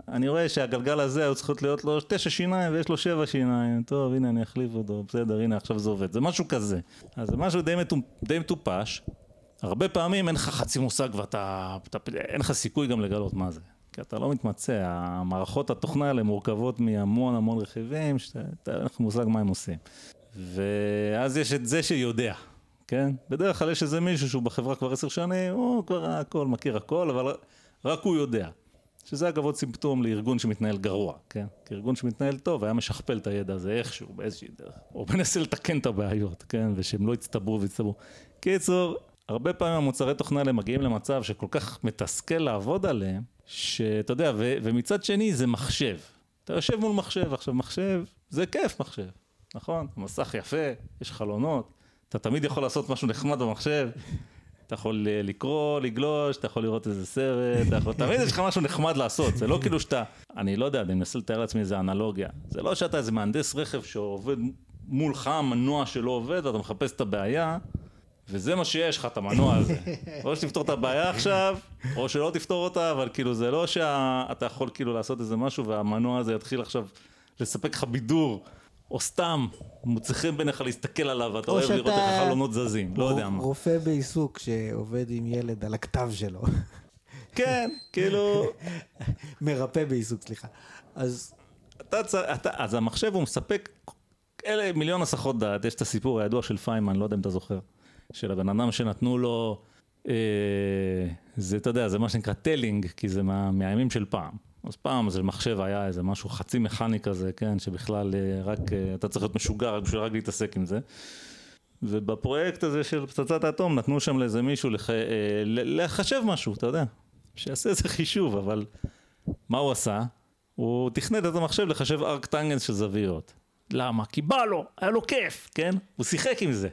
אני רואה שהגלגל הזה הוא צריך להיות לו 9 שיניים ויש לו 7 שיניים. טוב, הנה, אני אחליף אותו. בסדר, הנה, עכשיו זה עובד. זה משהו כזה. אז זה משהו די מטופש. הרבה פעמים אין לך חצי מושג ואתה, אין לך סיכוי גם לגלות מה זה. כי אתה לא מתמצא, המערכות התוכנה האלה מורכבות מהמון המון רכיבים, שאתה אין לך מושג מה הם עושים. ואז יש את זה שיודע, כן? בדרך כלל יש איזה מישהו שהוא בחברה כבר 10 שנים, הוא כבר הכל, מכיר הכל, אבל רק הוא יודע. שזה אגב עוד סימפטום לארגון שמתנהל גרוע, כן? כי ארגון שמתנהל טוב היה משכפל את הידע הזה איכשהו, באיזושהי דרך. או מנסה לתקן את הבעיות, כן? ושהם לא יצטברו ויצטברו. קיצור, הרבה פעמים המוצרי תוכנה האלה מגיעים למצב שכל כך מתסכל לעבוד עליהם, שאתה יודע, ומצד שני זה מחשב. אתה יושב מול מחשב, עכשיו מחשב, זה כיף מחשב, נכון? המסך יפה, יש חלונות, אתה תמיד יכול לעשות משהו נחמד במחשב, אתה יכול לקרוא, לגלוש, אתה יכול לראות איזה סרט, תמיד יש לך משהו נחמד לעשות, זה לא כאילו שאתה, אני לא יודע, אני מנסה לתאר לעצמי איזה אנלוגיה, זה לא שאתה איזה מהנדס רכב שעובד מולך, המנוע שלא עובד, ואתה מחפש את הבעיה, וזה מה שיש לך, את המנוע הזה. או שתפתור את הבעיה עכשיו, או שלא תפתור אותה, אבל כאילו זה לא שאתה יכול כאילו לעשות איזה משהו, והמנוע הזה יתחיל עכשיו לספק לך בידור, או סתם, מוצחים ביניך להסתכל עליו, ואתה אוהב לראות איך חלונות זזים, לא יודע מה. רופא בעיסוק שעובד עם ילד על הכתב שלו. כן, כאילו... מרפא בעיסוק, סליחה. אז המחשב הוא מספק, אלה מיליון הסחות דעת, יש את הסיפור הידוע של פיימן, לא יודע אם אתה זוכר. של הבן אדם שנתנו לו, זה, אתה יודע, זה מה שנקרא טלינג, כי זה מהימים של פעם. אז פעם זה מחשב היה איזה משהו חצי מכני כזה, כן, שבכלל רק, אתה צריך להיות משוגע רק בשביל רק להתעסק עם זה. ובפרויקט הזה של פצצת האטום נתנו שם לאיזה מישהו לחשב משהו, אתה יודע, שיעשה איזה חישוב, אבל מה הוא עשה? הוא תכנת את המחשב לחשב ארק טנגנס של זוויות. למה? כי בא לו, היה לו כיף, כן? הוא שיחק עם זה.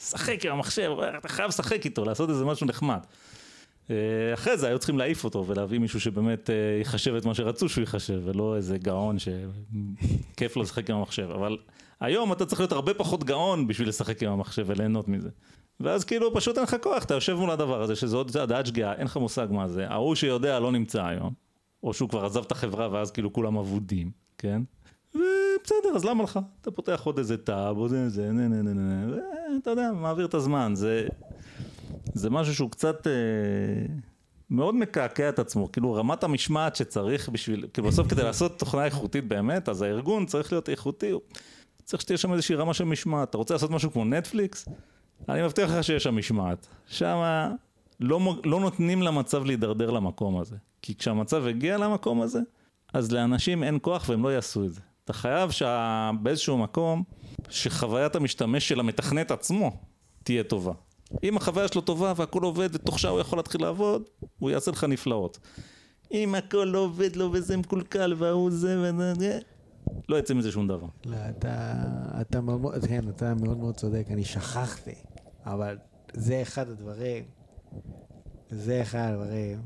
שחק עם המחשב, אתה חייב לשחק איתו, לעשות איזה משהו נחמד. אחרי זה היו צריכים להעיף אותו ולהביא מישהו שבאמת יחשב את מה שרצו שהוא יחשב, ולא איזה גאון שכיף לו לשחק עם המחשב. אבל היום אתה צריך להיות הרבה פחות גאון בשביל לשחק עם המחשב וליהנות מזה. ואז כאילו פשוט אין לך כוח, אתה יושב מול הדבר הזה, שזו עוד דעת שגיאה, אין לך מושג מה זה. ההוא שיודע לא נמצא היום, או שהוא כבר עזב את החברה ואז כאילו כולם עבודים, כן? ובסדר, אז למה לך? אתה פותח עוד איזה טאב, או זה, ואתה יודע, מעביר את הזמן. זה משהו שהוא קצת מאוד מקעקע את עצמו, כאילו רמת המשמעת שצריך בשביל, כאילו בסוף כדי לעשות תוכנה איכותית באמת, אז הארגון צריך להיות איכותי, צריך שתהיה שם איזושהי רמה של משמעת, אתה רוצה לעשות משהו כמו נטפליקס, אני מבטיח לך שיש שם משמעת, שם לא נותנים למצב להידרדר למקום הזה, כי כשהמצב הגיע למקום הזה, אז לאנשים אין כוח והם לא יעשו את זה, אתה חייב שבאיזשהו מקום, שחוויית המשתמש של המתכנת עצמו תהיה טובה, אם החוויה שלו טובה והכל עובד ותוך שעה הוא יכול להתחיל לעבוד, הוא יעשה לך נפלאות. אם הכל לא עובד לו וזה מקולקל והוא זה וזה, לא יצא מזה שום דבר. לא, אתה מאוד מאוד צודק, אני שכחתי, אבל זה אחד הדברים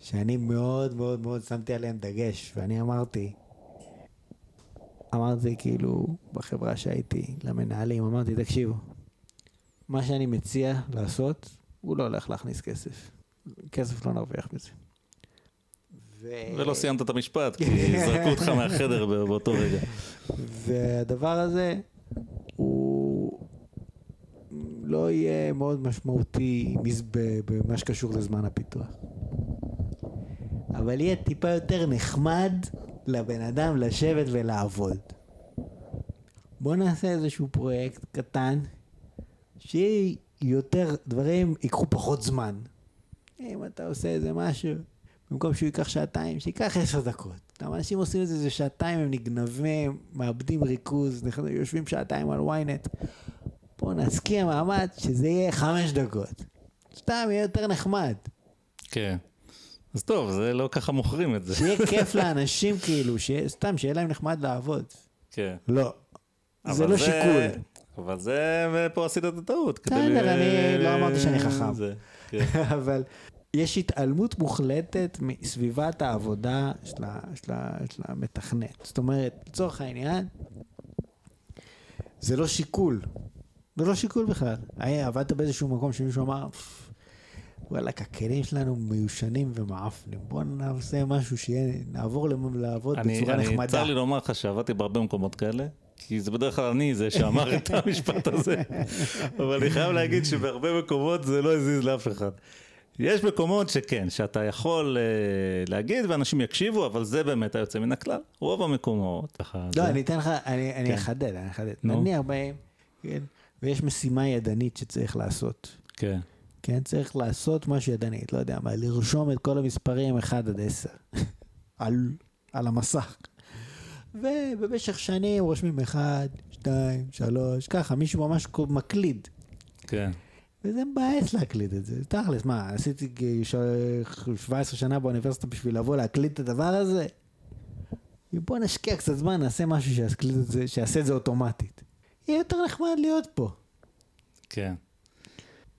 שאני מאוד מאוד מאוד שמתי עליהם דגש, ואני אמרתי כאילו בחברה שהייתי למנהלים, אמרתי תקשיבו, מה שאני מציע לעשות, הוא לא הולך להכניס כסף. כסף לא נרוויח מזה. ולא סיימת את המשפט, כי זרקו אותך מהחדר באותו רגע. והדבר הזה, הוא לא יהיה מאוד משמעותי במה שקשור לזמן הפיתוח. אבל יהיה טיפה יותר נחמד לבן אדם לשבת ולעבוד. בוא נעשה איזשהו פרויקט קטן, שיותר דברים ייקחו פחות זמן. אם אתה עושה איזה משהו, במקום שהוא ייקח שעתיים, שייקח 10 דקות. אנשים עושים את זה שעתיים, הם נגנבים, מאבדים ריכוז, יושבים שעתיים על וויינט. בואו נזכיר מעמד שזה יהיה 5 דקות. סתם יהיה יותר נחמד. כן. אז טוב, זה לא ככה מוכרים את זה. שיהיה כיף לאנשים כאילו, סתם שיהיה להם נחמד לעבוד. כן. לא. זה לא שיקול. אבל זה, ופה עשית את הטעות. בסדר, אני לא אמרתי שאני חכם. אבל יש התעלמות מוחלטת מסביבת העבודה של המתכנת. זאת אומרת, לצורך העניין, זה לא שיקול. זה לא שיקול בכלל. עבדת באיזשהו מקום שמישהו אמר, וואלק, הכלים שלנו מיושנים ומעפנים. בואו נעשה משהו שנעבור לעבוד בצורה נחמדה. אני צר לי לומר לך שעבדתי בהרבה מקומות כאלה, כי זה בדרך כלל אני זה שאמר את המשפט הזה, אבל אני חייב להגיד שבהרבה מקומות זה לא הזיז לאף אחד. יש מקומות שכן, שאתה יכול להגיד ואנשים יקשיבו, אבל זה באמת היוצא מן הכלל. רוב המקומות. לא, אני אתן לך, אני אחדד, נניח בהם, ויש משימה ידנית שצריך לעשות. כן. כן, צריך לעשות משהו ידנית, לא יודע מה, לרשום את כל המספרים 1-10 על המסך. ובמשך שנים רושמים 1, 2, 3, ככה, מישהו ממש מקליד. כן. וזה מבאס להקליד את זה. תכלס, מה, עשיתי 17 שנה באוניברסיטה בשביל לבוא להקליד את הדבר הזה? בוא נשקיע קצת זמן, נעשה משהו שיעשה את זה אוטומטית. יהיה יותר נחמד להיות פה. כן.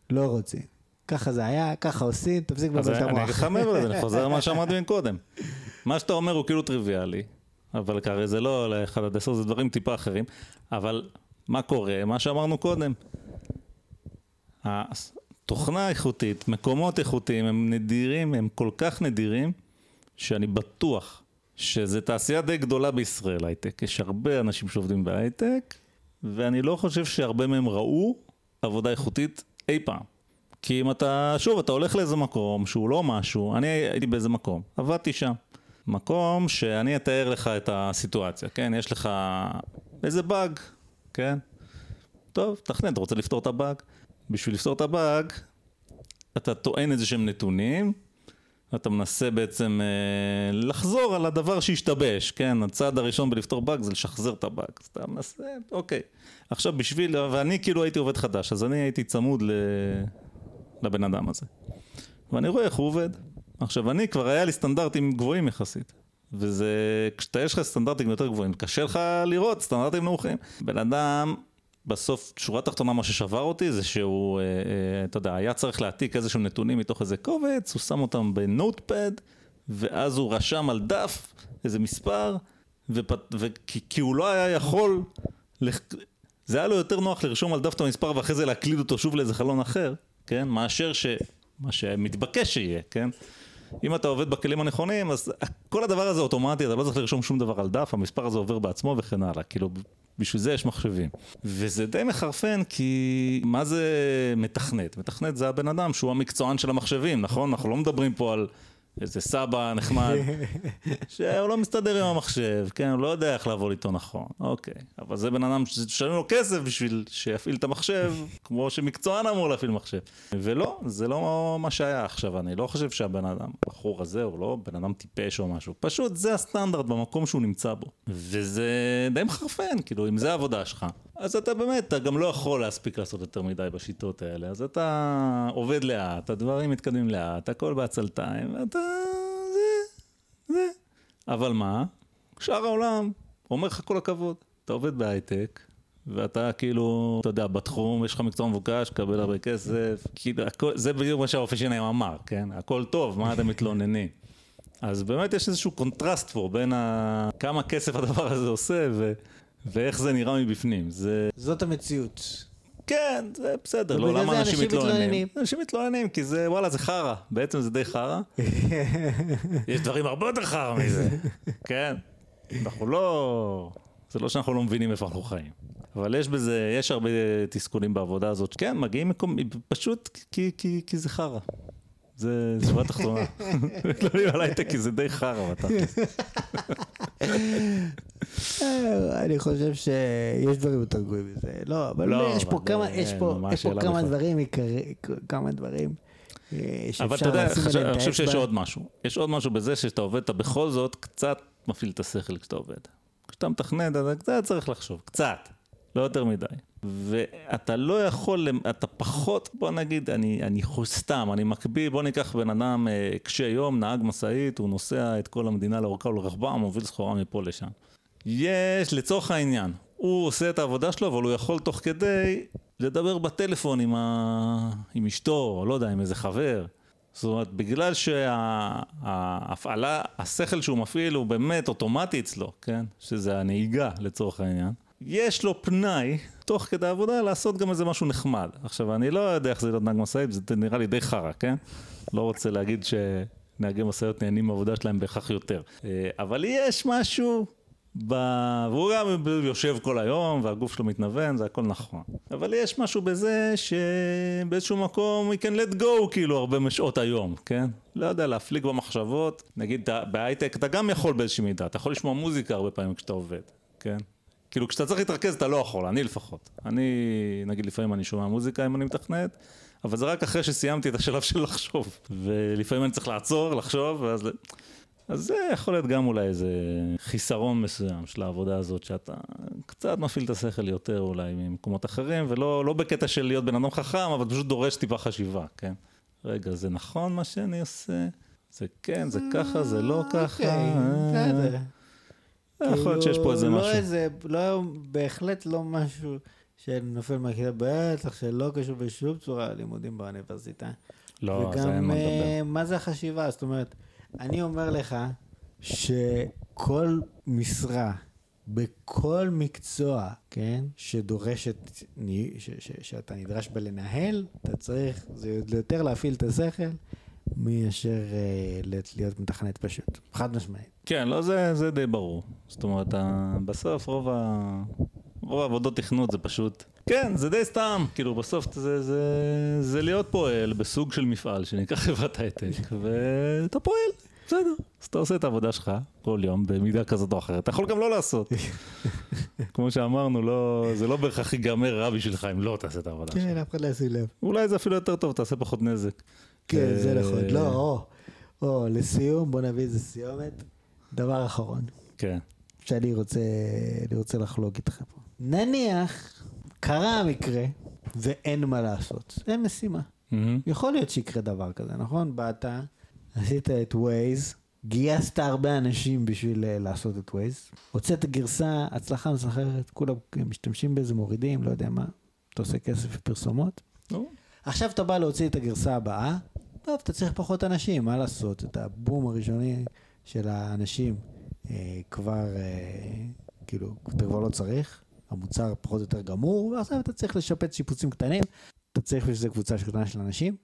לא רוצים. ככה זה היה, ככה עושים, תפסיק בבלת המוח. אני חמב על זה, אני חוזר מה שאמרתי קודם. מה שאתה אומר הוא כאילו טריוויאלי. אבל כרי זה לא, לאחד עד 10 זה דברים טיפה אחרים, אבל מה קורה? מה שאמרנו קודם, התוכנה איכותית, מקומות איכותיים, הם נדירים, הם כל כך נדירים, שאני בטוח שזה תעשייה די גדולה בישראל, הייטק. יש הרבה אנשים שעובדים בהייטק, ואני לא חושב שהרבה מהם ראו עבודה איכותית אי פעם. כי אם אתה, שוב, אתה הולך לאיזה מקום שהוא לא משהו, אני הייתי באיזה מקום, עבדתי שם. מקום שאני אתאר לך את הסיטואציה, כן? יש לך איזה באג, כן? טוב, תכנן, אתה רוצה לפתור את הבאג? בשביל לפתור את הבאג, אתה טוען איזה שהם נתונים, אתה מנסה בעצם לחזור על הדבר שהשתבש, כן? הצעד הראשון בלפתור באג זה לשחזר את הבאג, אז אתה מנסה, אוקיי. עכשיו בשביל, ואני כאילו הייתי עובד חדש, אז אני הייתי צמוד לבן אדם הזה. ואני רואה איך הוא עובד. עכשיו, אני כבר היה לי סטנדרטים גבוהים יחסית, וזה, כשאתה יש לך סטנדרטים יותר גבוהים, קשה לך לראות סטנדרטים נמוכים. בן אדם, בסוף, שורה תחתונה, מה ששבר אותי, זה שהוא, אתה יודע, היה צריך להעתיק איזשהו נתונים מתוך איזה קובץ, הוא שם אותם בנוטפד, ואז הוא רשם על דף איזה מספר, כי הוא לא היה יכול זה היה לו יותר נוח לרשום על דף את המספר ואחרי זה להקליד אותו שוב לאיזה חלון אחר, כן? מאשר מה שמתבקש שיהיה, כן? אם אתה עובד בכלים הנכונים, אז כל הדבר הזה אוטומטי, אתה לא צריך לרשום שום דבר על דף, המספר הזה עובר בעצמו וכן הלאה, כאילו בשביל זה יש מחשבים. וזה די מחרפן, כי מה זה מתכנת? מתכנת זה הבן אדם שהוא המקצוען של המחשבים, נכון? אנחנו לא מדברים פה על איזה סבא נחמד, שהוא לא מסתדר עם המחשב, כן? הוא לא יודע איך לעבוד איתו נכון, אוקיי. אבל זה בן אדם ששלם לו כסף בשביל שיפעיל את המחשב, כמו שמקצוען אמור להפעיל מחשב. ולא, זה לא מה שהיה עכשיו. אני לא חושב שהבן אדם, הבחור הזה, הוא לא בן אדם טיפש או משהו. פשוט זה הסטנדרט במקום שהוא נמצא בו. וזה די מחרפן, כאילו, אם זה העבודה שלך. אז אתה באמת, אתה גם לא יכול להספיק לעשות יותר מדי בשיטות האלה, אז אתה עובד לאט, הדברים מתקדמים לאט, הכל בעצלתיים, ואתה זה. אבל מה? שאר העולם אומר לך כל הכבוד, אתה עובד בהייטק, ואתה כאילו, אתה יודע, בתחום, יש לך מקצוע מבוקש, קבל הרבה כסף, כאילו, הכל, זה בדיוק מה שהרופא שיניים אמר, כן? הכל טוב, מה אתם מתלוננים? אז באמת יש איזשהו קונטרסט פה, בין כמה כסף הדבר הזה עושה, ואיך זה נראה מבפנים. זאת המציאות. כן, זה בסדר. לא, למה אנשים מתלוננים? אנשים מתלוננים, כי זה, וואלה, זה חרה. בעצם זה די חרה. יש דברים הרבה יותר חרה מזה. כן. אנחנו לא... זה לא שאנחנו לא מבינים איפה אנחנו חיים. אבל יש בזה, יש הרבה תסכולים בעבודה הזאת. כן, מגיעים מקום, פשוט כי זה חרה. זה שווה תחתונה. לא יודעים על הייטק, כי זה די חרה. אני חושב שיש דברים יותר גרועים מזה. לא, אבל יש פה כמה דברים. אבל אתה יודע, אני חושב שיש עוד משהו. יש עוד משהו בזה שאתה עובד, אתה בכל זאת קצת מפעיל את השכל כשאתה עובד. כשאתה מתכנן, אתה קצת צריך לחשוב. קצת. לא יותר מדי. ואתה לא יכול, אתה פחות, בוא נגיד, אני סתם, אני מקביל, בוא ניקח בן אדם קשה יום, נהג מסעית, הוא נוסע את כל המדינה לאורכה ולרחבה, מוביל סחורה מפה לשם. יש, לצורך העניין, הוא עושה את העבודה שלו, אבל הוא יכול תוך כדי לדבר בטלפון עם אשתו, לא יודע, עם איזה חבר. זאת אומרת, בגלל שההפעלה, השכל שהוא מפעיל הוא באמת אוטומטי אצלו, כן? שזה הנהיגה לצורך העניין. יש לו פנאי, תוך כדי העבודה, לעשות גם איזה משהו נחמד. עכשיו, אני לא יודע איך זה להיות נהג משאית, זה נראה לי די חרה, כן? לא רוצה להגיד שנהגי משאיות נהנים מהעבודה שלהם בהכרח יותר. אבל יש משהו, והוא גם יושב כל היום, והגוף שלו מתנוון, זה הכל נכון. אבל יש משהו בזה שבאיזשהו מקום, you can let go, כאילו, הרבה משעות היום, כן? לא יודע, להפליג במחשבות. נגיד, בהייטק, אתה גם יכול באיזושהי מידה, אתה יכול לשמוע מוזיקה הרבה פעמים כשאתה עובד, כן? כאילו, כשאתה צריך להתרכז, אתה לא יכול, אני לפחות. אני, נגיד, לפעמים אני שומע מוזיקה אם אני מתכנת, אבל זה רק אחרי שסיימתי את השלב של לחשוב. ולפעמים אני צריך לעצור, לחשוב, אז זה יכול להיות גם אולי איזה חיסרון מסוים של העבודה הזאת, שאתה קצת מפעיל את השכל יותר אולי ממקומות אחרים, ולא בקטע של להיות בן אדם חכם, אבל פשוט דורש טיפה חשיבה, כן? רגע, זה נכון מה שאני עושה? זה כן, זה ככה, זה לא ככה. בסדר. יכול להיות שיש פה איזה משהו. בהחלט לא משהו שנופל מהכיתה, בטח שלא קשור בשום צורה לימודים באוניברסיטה. לא, זה אין מה לדבר. וגם מה זה החשיבה? זאת אומרת, אני אומר לך שכל משרה, בכל מקצוע, כן, שדורשת, שאתה נדרש בה לנהל, אתה צריך, זה יותר להפעיל את השכל, מאשר להיות מתכנת פשוט. חד משמעית. כן, לא, זה די ברור. זאת אומרת, בסוף רוב העבודות תכנות זה פשוט... כן, זה די סתם. כאילו, בסוף זה להיות פועל בסוג של מפעל שנקרא חברת הייטק, ואתה פועל. בסדר. אז אתה עושה את העבודה שלך כל יום במידה כזאת או אחרת. אתה יכול גם לא לעשות. כמו שאמרנו, זה לא בהכרח ייגמר רע בשבילך אם לא תעשה את העבודה שלך. כן, אף אחד לא ישים לב. אולי זה אפילו יותר טוב, תעשה פחות נזק. כן, זה נכון. לא, או, לסיום, בוא נביא איזה סיומת. דבר אחרון. כן. שאני רוצה לחלוק איתך פה. נניח, קרה המקרה, ואין מה לעשות. אין משימה. יכול להיות שיקרה דבר כזה, נכון? באת, עשית את Waze, גייסת הרבה אנשים בשביל לעשות את Waze, הוצאת גרסה, הצלחה מסחררת, כולם משתמשים באיזה מורידים, לא יודע מה, אתה עושה כסף ופרסומות. עכשיו אתה בא להוציא את הגרסה הבאה, טוב, אתה צריך פחות אנשים, מה לעשות? את הבום הראשוני של האנשים כבר, כאילו, אתה כבר לא צריך, המוצר פחות או יותר גמור, ואז אתה צריך לשפץ שיפוצים קטנים, אתה צריך שזה קבוצה שקטנה של אנשים,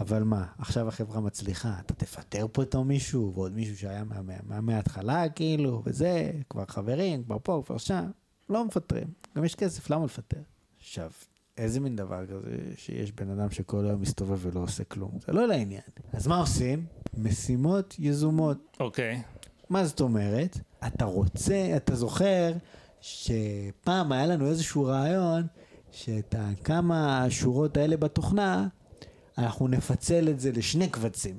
אבל מה, עכשיו החברה מצליחה, אתה תפטר פה אותו מישהו, ועוד מישהו שהיה מההתחלה, כאילו, וזה, כבר חברים, כבר פה, כבר שם, לא מפטרים, גם יש כסף, למה לפטר? עכשיו, איזה מין דבר כזה שיש בן אדם שכל היום מסתובב ולא עושה כלום, זה לא לעניין. אז מה עושים? משימות יזומות. אוקיי. מה זאת אומרת? אתה רוצה, אתה זוכר, שפעם היה לנו איזשהו רעיון, שאת כמה השורות האלה בתוכנה, אנחנו נפצל את זה לשני קבצים,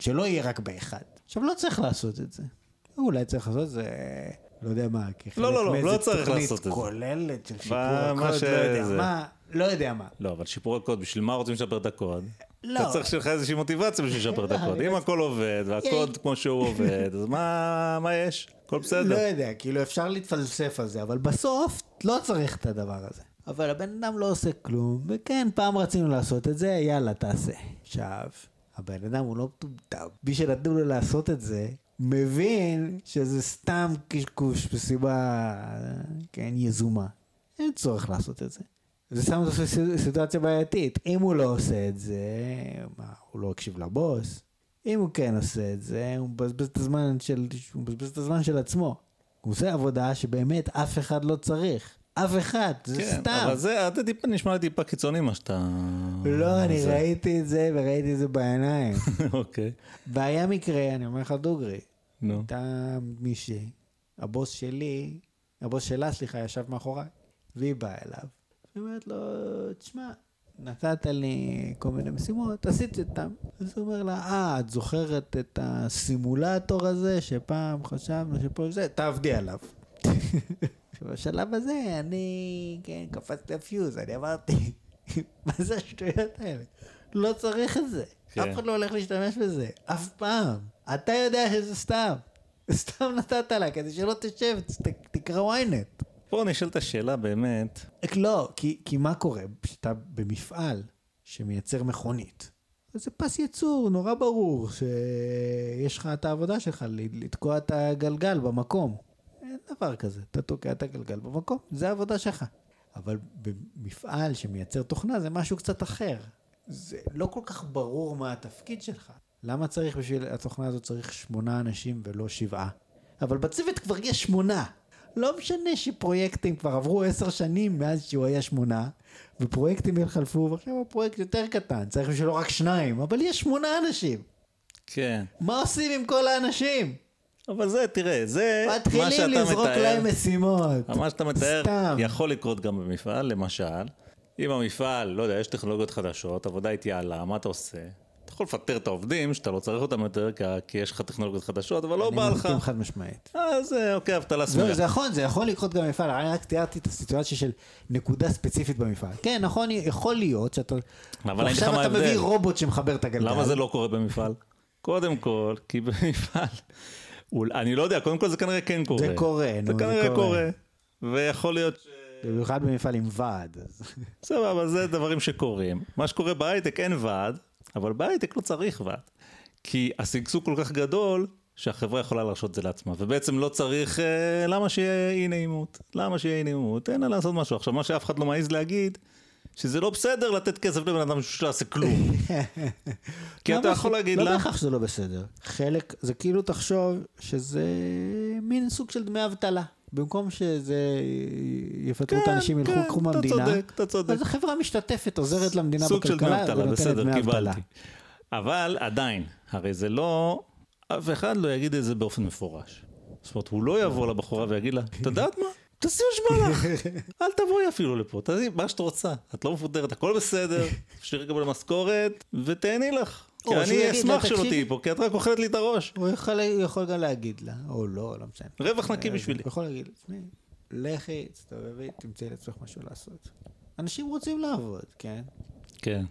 שלא יהיה רק באחד. עכשיו לא צריך לעשות את זה. אולי צריך לעשות את זה, לא יודע מה, כחלק מאיזה תוכנית כוללת של שיפור הקוד, לא יודע מה. לא יודע מה. לא, אבל שיפור הקוד, בשביל מה רוצים לשפר את הקוד? לא. אתה צריך שלך איזושהי מוטיבציה בשביל לשפר את הקוד. אם הכל עובד, והקוד כמו שהוא עובד, אז מה יש? הכל בסדר. לא יודע, כאילו אפשר להתפלסף על זה, אבל בסוף לא צריך את הדבר הזה. אבל הבן אדם לא עושה כלום, וכן, פעם רצינו לעשות את זה, יאללה, תעשה. עכשיו, הבן אדם הוא לא מטומטם. מי שנתנו לו לעשות את זה, מבין שזה סתם קשקוש בסיבה, כן, יזומה. אין צורך לעשות את זה. זה שם את סיטואציה בעייתית. אם הוא לא עושה את זה, הוא לא הקשיב לבוס. אם הוא כן עושה את זה, הוא מבזבז את הזמן של, הוא מבזבז את הזמן של עצמו. הוא עושה עבודה שבאמת אף אחד לא צריך. אף אחד, זה כן, סתם. אבל זה, אתה טיפה, נשמע לי טיפה קיצוני מה שאתה... לא, אני זה. ראיתי את זה וראיתי את זה בעיניים. אוקיי. והיה מקרה, אני אומר לך דוגרי. נו. No. הייתה מישהי, הבוס שלה, ישב מאחוריי, והיא באה אליו. היא אומרת לו, תשמע, נתת לי כל מיני משימות, עשיתי אותם. אז הוא אומר לה, את זוכרת את הסימולטור הזה, שפעם חשבנו שפה זה, תעבדי עליו. בשלב הזה, אני, כן, קפצתי הפיוז, אני אמרתי, מה זה השטויות האלה? לא צריך את זה. אף אחד לא הולך להשתמש בזה, אף פעם. אתה יודע שזה סתם. סתם נתת לה, כדי שלא תשב, תקרא וויינט. פה נשאלת השאלה באמת. לא, כי מה קורה? שאתה במפעל שמייצר מכונית. זה פס ייצור, נורא ברור, שיש לך את העבודה שלך, לתקוע את הגלגל במקום. אין דבר כזה, אתה תוקע את הגלגל במקום, זה העבודה שלך. אבל במפעל שמייצר תוכנה, זה משהו קצת אחר. זה לא כל כך ברור מה התפקיד שלך. למה צריך בשביל התוכנה הזאת צריך 8 אנשים ולא 7? אבל בצוות כבר יש 8. לא משנה שפרויקטים כבר עברו 10 שנים מאז שהוא היה 8, ופרויקטים יחלפו, ועכשיו הפרויקט יותר קטן, צריך בשבילו רק 2, אבל יש 8 אנשים. כן. מה עושים עם כל האנשים? אבל זה, תראה, זה מה שאתה מתאר. מתחילים לזרוק להם משימות. מה שאתה מתאר יכול לקרות גם במפעל, למשל. אם המפעל, לא יודע, יש טכנולוגיות חדשות, עבודה התייעלה, מה אתה עושה? אתה יכול לפטר את העובדים, שאתה לא צריך אותם יותר, כי יש לך טכנולוגיות חדשות, אבל לא בא לך. אני חד משמעית. אז אוקיי, אבטלה סבירה. זה יכול לקרות גם במפעל. אני רק תיארתי את הסיטואציה של נקודה ספציפית במפעל. כן, נכון, יכול להיות שאתה... עכשיו אתה מביא רובוט שמחבר את הגלגל. למה זה לא קורה במפעל? קודם כל, כי במפעל... אני לא יודע, קודם כל זה כנראה כן קורה. זה קורה, נו. זה כנראה קורה. ויכול להיות ש... במיוחד במפעל עם ועד. סבבה, זה דברים שקורים. מה שקורה בהייטק אין ועד, אבל בהייטק לא צריך ועד. כי הסגסוג כל כך גדול, שהחברה יכולה לרשות זה לעצמה. ובעצם לא צריך, למה שיהיה אי נעימות? למה שיהיה אי נעימות? אין לה לעשות משהו. עכשיו, מה שאף אחד לא מעיז להגיד... שזה לא בסדר לתת כסף לבן אדם שעשה כלום. כי אתה יכול להגיד לה... לא בהכרח שזה לא בסדר. חלק, זה כאילו תחשוב שזה מין סוג של דמי אבטלה. במקום שזה יפטרו את האנשים, ילכו לקחו מהמדינה. אתה צודק. אז החברה משתתפת, עוזרת למדינה בכלכלה. סוג של דמי אבטלה, בסדר, קיבלתי. אבל עדיין, הרי זה לא... אף אחד לא יגיד את זה באופן מפורש. זאת אומרת, הוא לא יעבור לבחורה ויגיד לה, אתה יודעת מה? תעשי מה שבא לך, אל תבואי אפילו לפה, תעשי מה שאת רוצה, את לא מפודרת, הכל בסדר, אפשר לקבל משכורת, ותהני לך, כי אני אשמח שלא תהיי פה, כי את רק אוכלת לי את הראש. הוא יכול גם להגיד לה, או לא, לא משנה. רווח נקי בשבילי. הוא יכול להגיד לה, לכי, תסתובבי, תמצאי לעצמך משהו לעשות. אנשים רוצים לעבוד, כן? כן.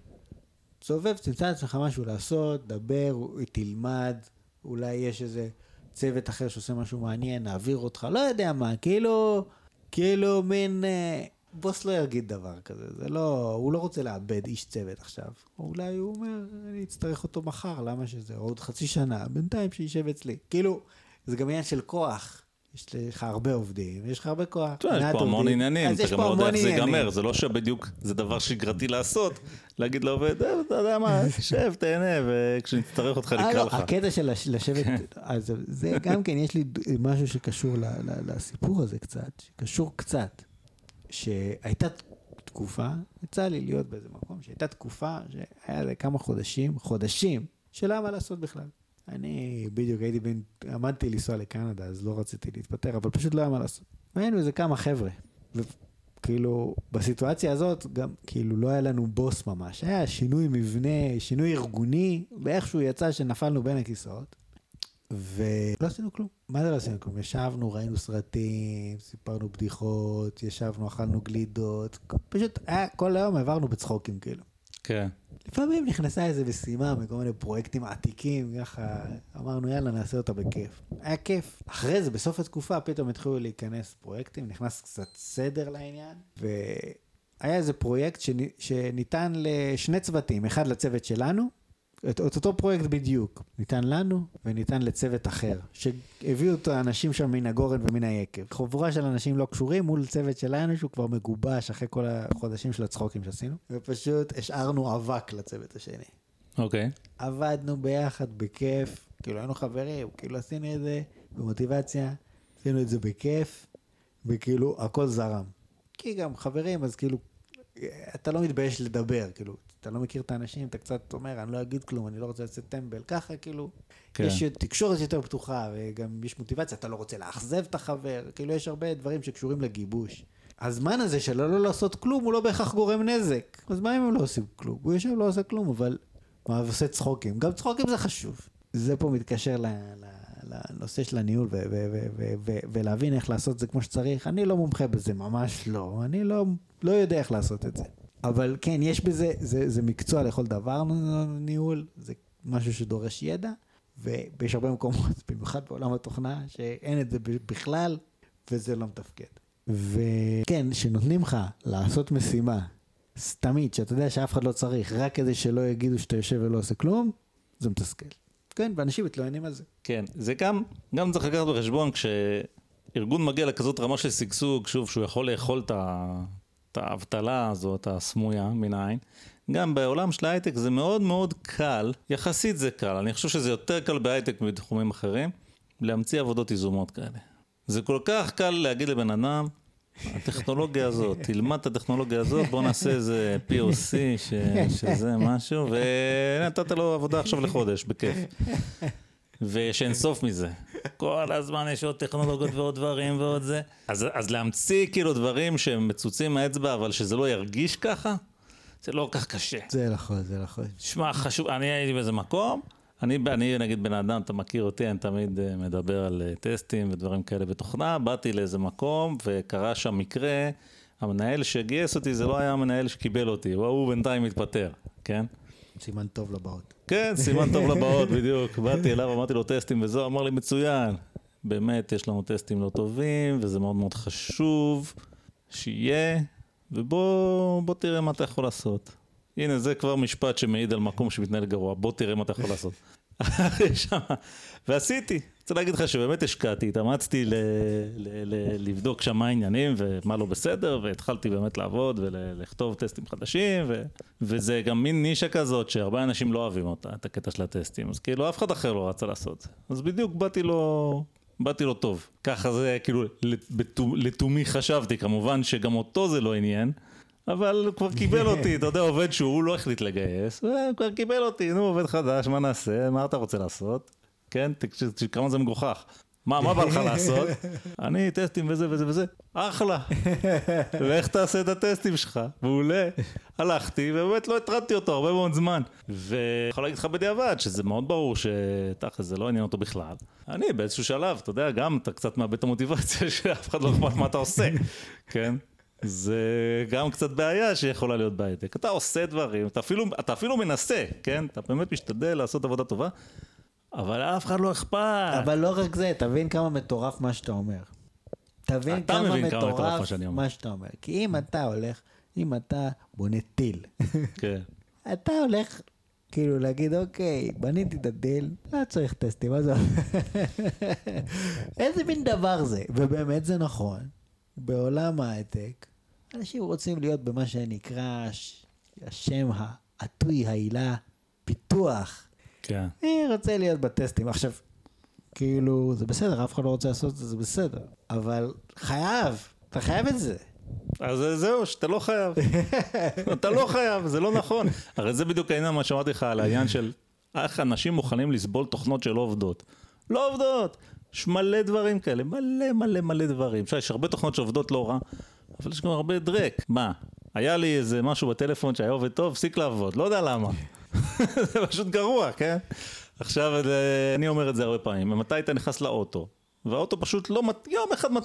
תסתובב, תמצא לעצמך משהו לעשות, דבר, תלמד, אולי יש איזה... צוות אחר שעושה משהו מעניין, נעביר אותך, לא יודע מה, כאילו מין, בוס לא יגיד דבר כזה, זה לא, הוא לא רוצה לאבד איש צוות עכשיו, אולי הוא אומר, אני אצטרך אותו מחר, למה שזה, עוד חצי שנה, בינתיים שישב אצלי, כאילו, זה גם עניין של כוח, יש לך הרבה עובדים, יש לך הרבה כוח. יש פה המון עניינים, אתה גם לא יודע איך זה ייגמר, זה לא שבדיוק זה דבר שגרתי לעשות, להגיד לעובד, אתה יודע מה, שב, תהנה, וכשנצטרך אותך נקרא לך. הקטע של לשבת, זה גם כן, יש לי משהו שקשור לסיפור הזה קצת, שקשור קצת, שהייתה תקופה, יצא לי להיות באיזה מקום, שהייתה תקופה שהיה כמה חודשים, שלא מה לעשות בכלל. אני בדיוק הייתי עמדתי לנסוע לקנדה, אז לא רציתי להתפטר, אבל פשוט לא היה מה לעשות. היינו איזה כמה חבר'ה, וכאילו בסיטואציה הזאת גם כאילו לא היה לנו בוס ממש, היה שינוי מבנה, שינוי ארגוני, ואיכשהו יצא שנפלנו בין הכיסאות, ולא עשינו כלום. מה זה לא עשינו כלום? ישבנו, ראינו סרטים, סיפרנו בדיחות, ישבנו, אכלנו גלידות, פשוט כל היום עברנו בצחוקים כאילו. כן. לפעמים נכנסה איזה משימה מכל מיני פרויקטים עתיקים, ככה אמרנו יאללה נעשה אותה בכיף. היה כיף. אחרי זה בסוף התקופה פתאום התחילו להיכנס פרויקטים, נכנס קצת סדר לעניין, והיה איזה פרויקט שניתן לשני צוותים, אחד לצוות שלנו, את אותו פרויקט בדיוק, ניתן לנו וניתן לצוות אחר, שהביאו את האנשים שם מן הגורן ומן היקב. חבורה של אנשים לא קשורים מול צוות שלנו, שהוא כבר מגובש אחרי כל החודשים של הצחוקים שעשינו, ופשוט השארנו אבק לצוות השני. אוקיי. עבדנו ביחד בכיף, כאילו היינו חברים, כאילו עשינו את זה במוטיבציה, עשינו את זה בכיף, וכאילו הכל זרם. כי גם חברים, אז כאילו, אתה לא מתבייש לדבר, כאילו, אתה לא מכיר את האנשים, אתה קצת אומר, אני לא אגיד כלום, אני לא רוצה לצאת טמבל, ככה כאילו, כן. יש תקשורת יותר פתוחה, וגם יש מוטיבציה, אתה לא רוצה לאכזב את החבר, כאילו יש הרבה דברים שקשורים לגיבוש. הזמן הזה שלא לעשות כלום, הוא לא בהכרח גורם נזק, אז מה אם הם לא עושים כלום? הוא יושב לא עושה כלום, אבל מה עושה צחוקים? גם צחוקים זה חשוב. זה פה מתקשר לנושא של הניהול, ולהבין איך לעשות זה כמו שצריך. אני לא מומחה בזה, ממש לא. אני לא יודע איך לעשות את זה. אבל כן, יש בזה, זה מקצוע לכל דבר ניהול, זה משהו שדורש ידע, ויש הרבה מקומות, במיוחד בעולם התוכנה, שאין את זה בכלל, וזה לא מתפקד. וכן, שנותנים לך לעשות משימה, סתמית, שאתה יודע שאף אחד לא צריך, רק כדי שלא יגידו שאתה יושב ולא עושה כלום, זה מתסכל. כן, ואנשים מתלוננים על זה. כן, זה גם צריך לקחת בחשבון, כשארגון מגיע לכזאת רמה של סגסוג, שוב, שהוא יכול לאכול את האבטלה הזאת, הסמויה מן העין. גם בעולם של ההייטק זה מאוד מאוד קל, יחסית זה קל, אני חושב שזה יותר קל בהייטק בתחומים אחרים, להמציא עבודות איזומות כאלה. זה כל כך קל להגיד לבן אדם, הטכנולוגיה הזאת, תלמד את הטכנולוגיה הזאת, בוא נעשה איזה POC שזה משהו, ונתת לו עבודה עכשיו לחודש, בכיף. ושאין סוף מזה. כל הזמן יש עוד טכנולוגיות ועוד דברים ועוד זה. אז להמציא כאילו דברים שהם מצוצים מהאצבע, אבל שזה לא ירגיש ככה, זה לא כך קשה. זה נכון, זה נכון. שמע, חשוב, אני הייתי באיזה מקום, אני נגיד בן אדם, אתה מכיר אותי, אני תמיד מדבר על טסטים ודברים כאלה בתוכנה, באתי לאיזה מקום וקרה שם מקרה, המנהל שגייס אותי זה לא היה המנהל שקיבל אותי, הוא בינתיים מתפטר, כן? סימן טוב לבאות. כן, סימן טוב לבאות, בדיוק. באתי אליו, אמרתי לו טסטים וזהו, אמר לי מצוין. באמת, יש לנו טסטים לא טובים, וזה מאוד מאוד חשוב שיהיה, ובוא תראה מה אתה יכול לעשות. הנה, זה כבר משפט שמעיד על מקום שמתנהל גרוע, בוא תראה מה אתה יכול לעשות. ועשיתי, רוצה להגיד לך שבאמת השקעתי, התאמצתי לבדוק שם מה העניינים ומה לא בסדר, והתחלתי באמת לעבוד ולכתוב טסטים חדשים, וזה גם מין נישה כזאת שהרבה אנשים לא אוהבים אותה, את הקטע של הטסטים, אז כאילו אף אחד אחר לא רצה לעשות זה. אז בדיוק באתי לו טוב. ככה זה כאילו לתומי חשבתי, כמובן שגם אותו זה לא עניין, אבל הוא כבר קיבל אותי, אתה יודע, עובד שהוא לא החליט לגייס, הוא כבר קיבל אותי, נו, עובד חדש, מה נעשה, מה אתה רוצה לעשות? כן, כמה זה מגוחך. מה בא לך לעשות? אני טסטים וזה וזה וזה, אחלה. ואיך תעשה את הטסטים שלך? ועולה, הלכתי, ובאמת לא התרדתי אותו הרבה מאוד זמן. ואני יכול להגיד לך בדיעבד, שזה מאוד ברור שתכף זה לא עניין אותו בכלל. אני באיזשהו שלב, אתה יודע, גם אתה קצת מאבד את המוטיבציה, שאף אחד לא אכפת מה אתה עושה, כן? זה גם קצת בעיה שיכולה להיות בהייטק. אתה עושה דברים, אתה אפילו מנסה, כן? אתה באמת משתדל לעשות עבודה טובה, אבל אף אחד לא אכפת. אבל לא רק זה, תבין כמה מטורף מה שאתה אומר. תבין כמה מטורף מה שאתה אומר. כי אם אתה הולך, אם אתה בונה טיל, אתה הולך כאילו להגיד, אוקיי, בניתי את הדל, לא צריך טסטים, מה זה? איזה מין דבר זה? ובאמת זה נכון, בעולם ההייטק, אנשים רוצים להיות במה שנקרא, השם העטוי, העילה, פיתוח. כן. אני רוצה להיות בטסטים. עכשיו, כאילו, זה בסדר, אף אחד לא רוצה לעשות את זה, זה בסדר. אבל חייב, אתה חייב את זה. אז זהו, שאתה לא חייב. אתה לא חייב, זה לא נכון. הרי זה בדיוק העניין מה שמעתי לך על העניין של איך אנשים מוכנים לסבול תוכנות שלא עובדות. לא עובדות. יש מלא דברים כאלה, מלא מלא מלא דברים. יש הרבה תוכנות שעובדות לא רע, אבל יש גם הרבה דרק. מה? היה לי איזה משהו בטלפון שהיה עובד טוב, פסיק לעבוד, לא יודע למה. זה פשוט גרוע, כן? עכשיו, אני אומר את זה הרבה פעמים. מתי אתה נכנס לאוטו? והאוטו פשוט לא מתניע,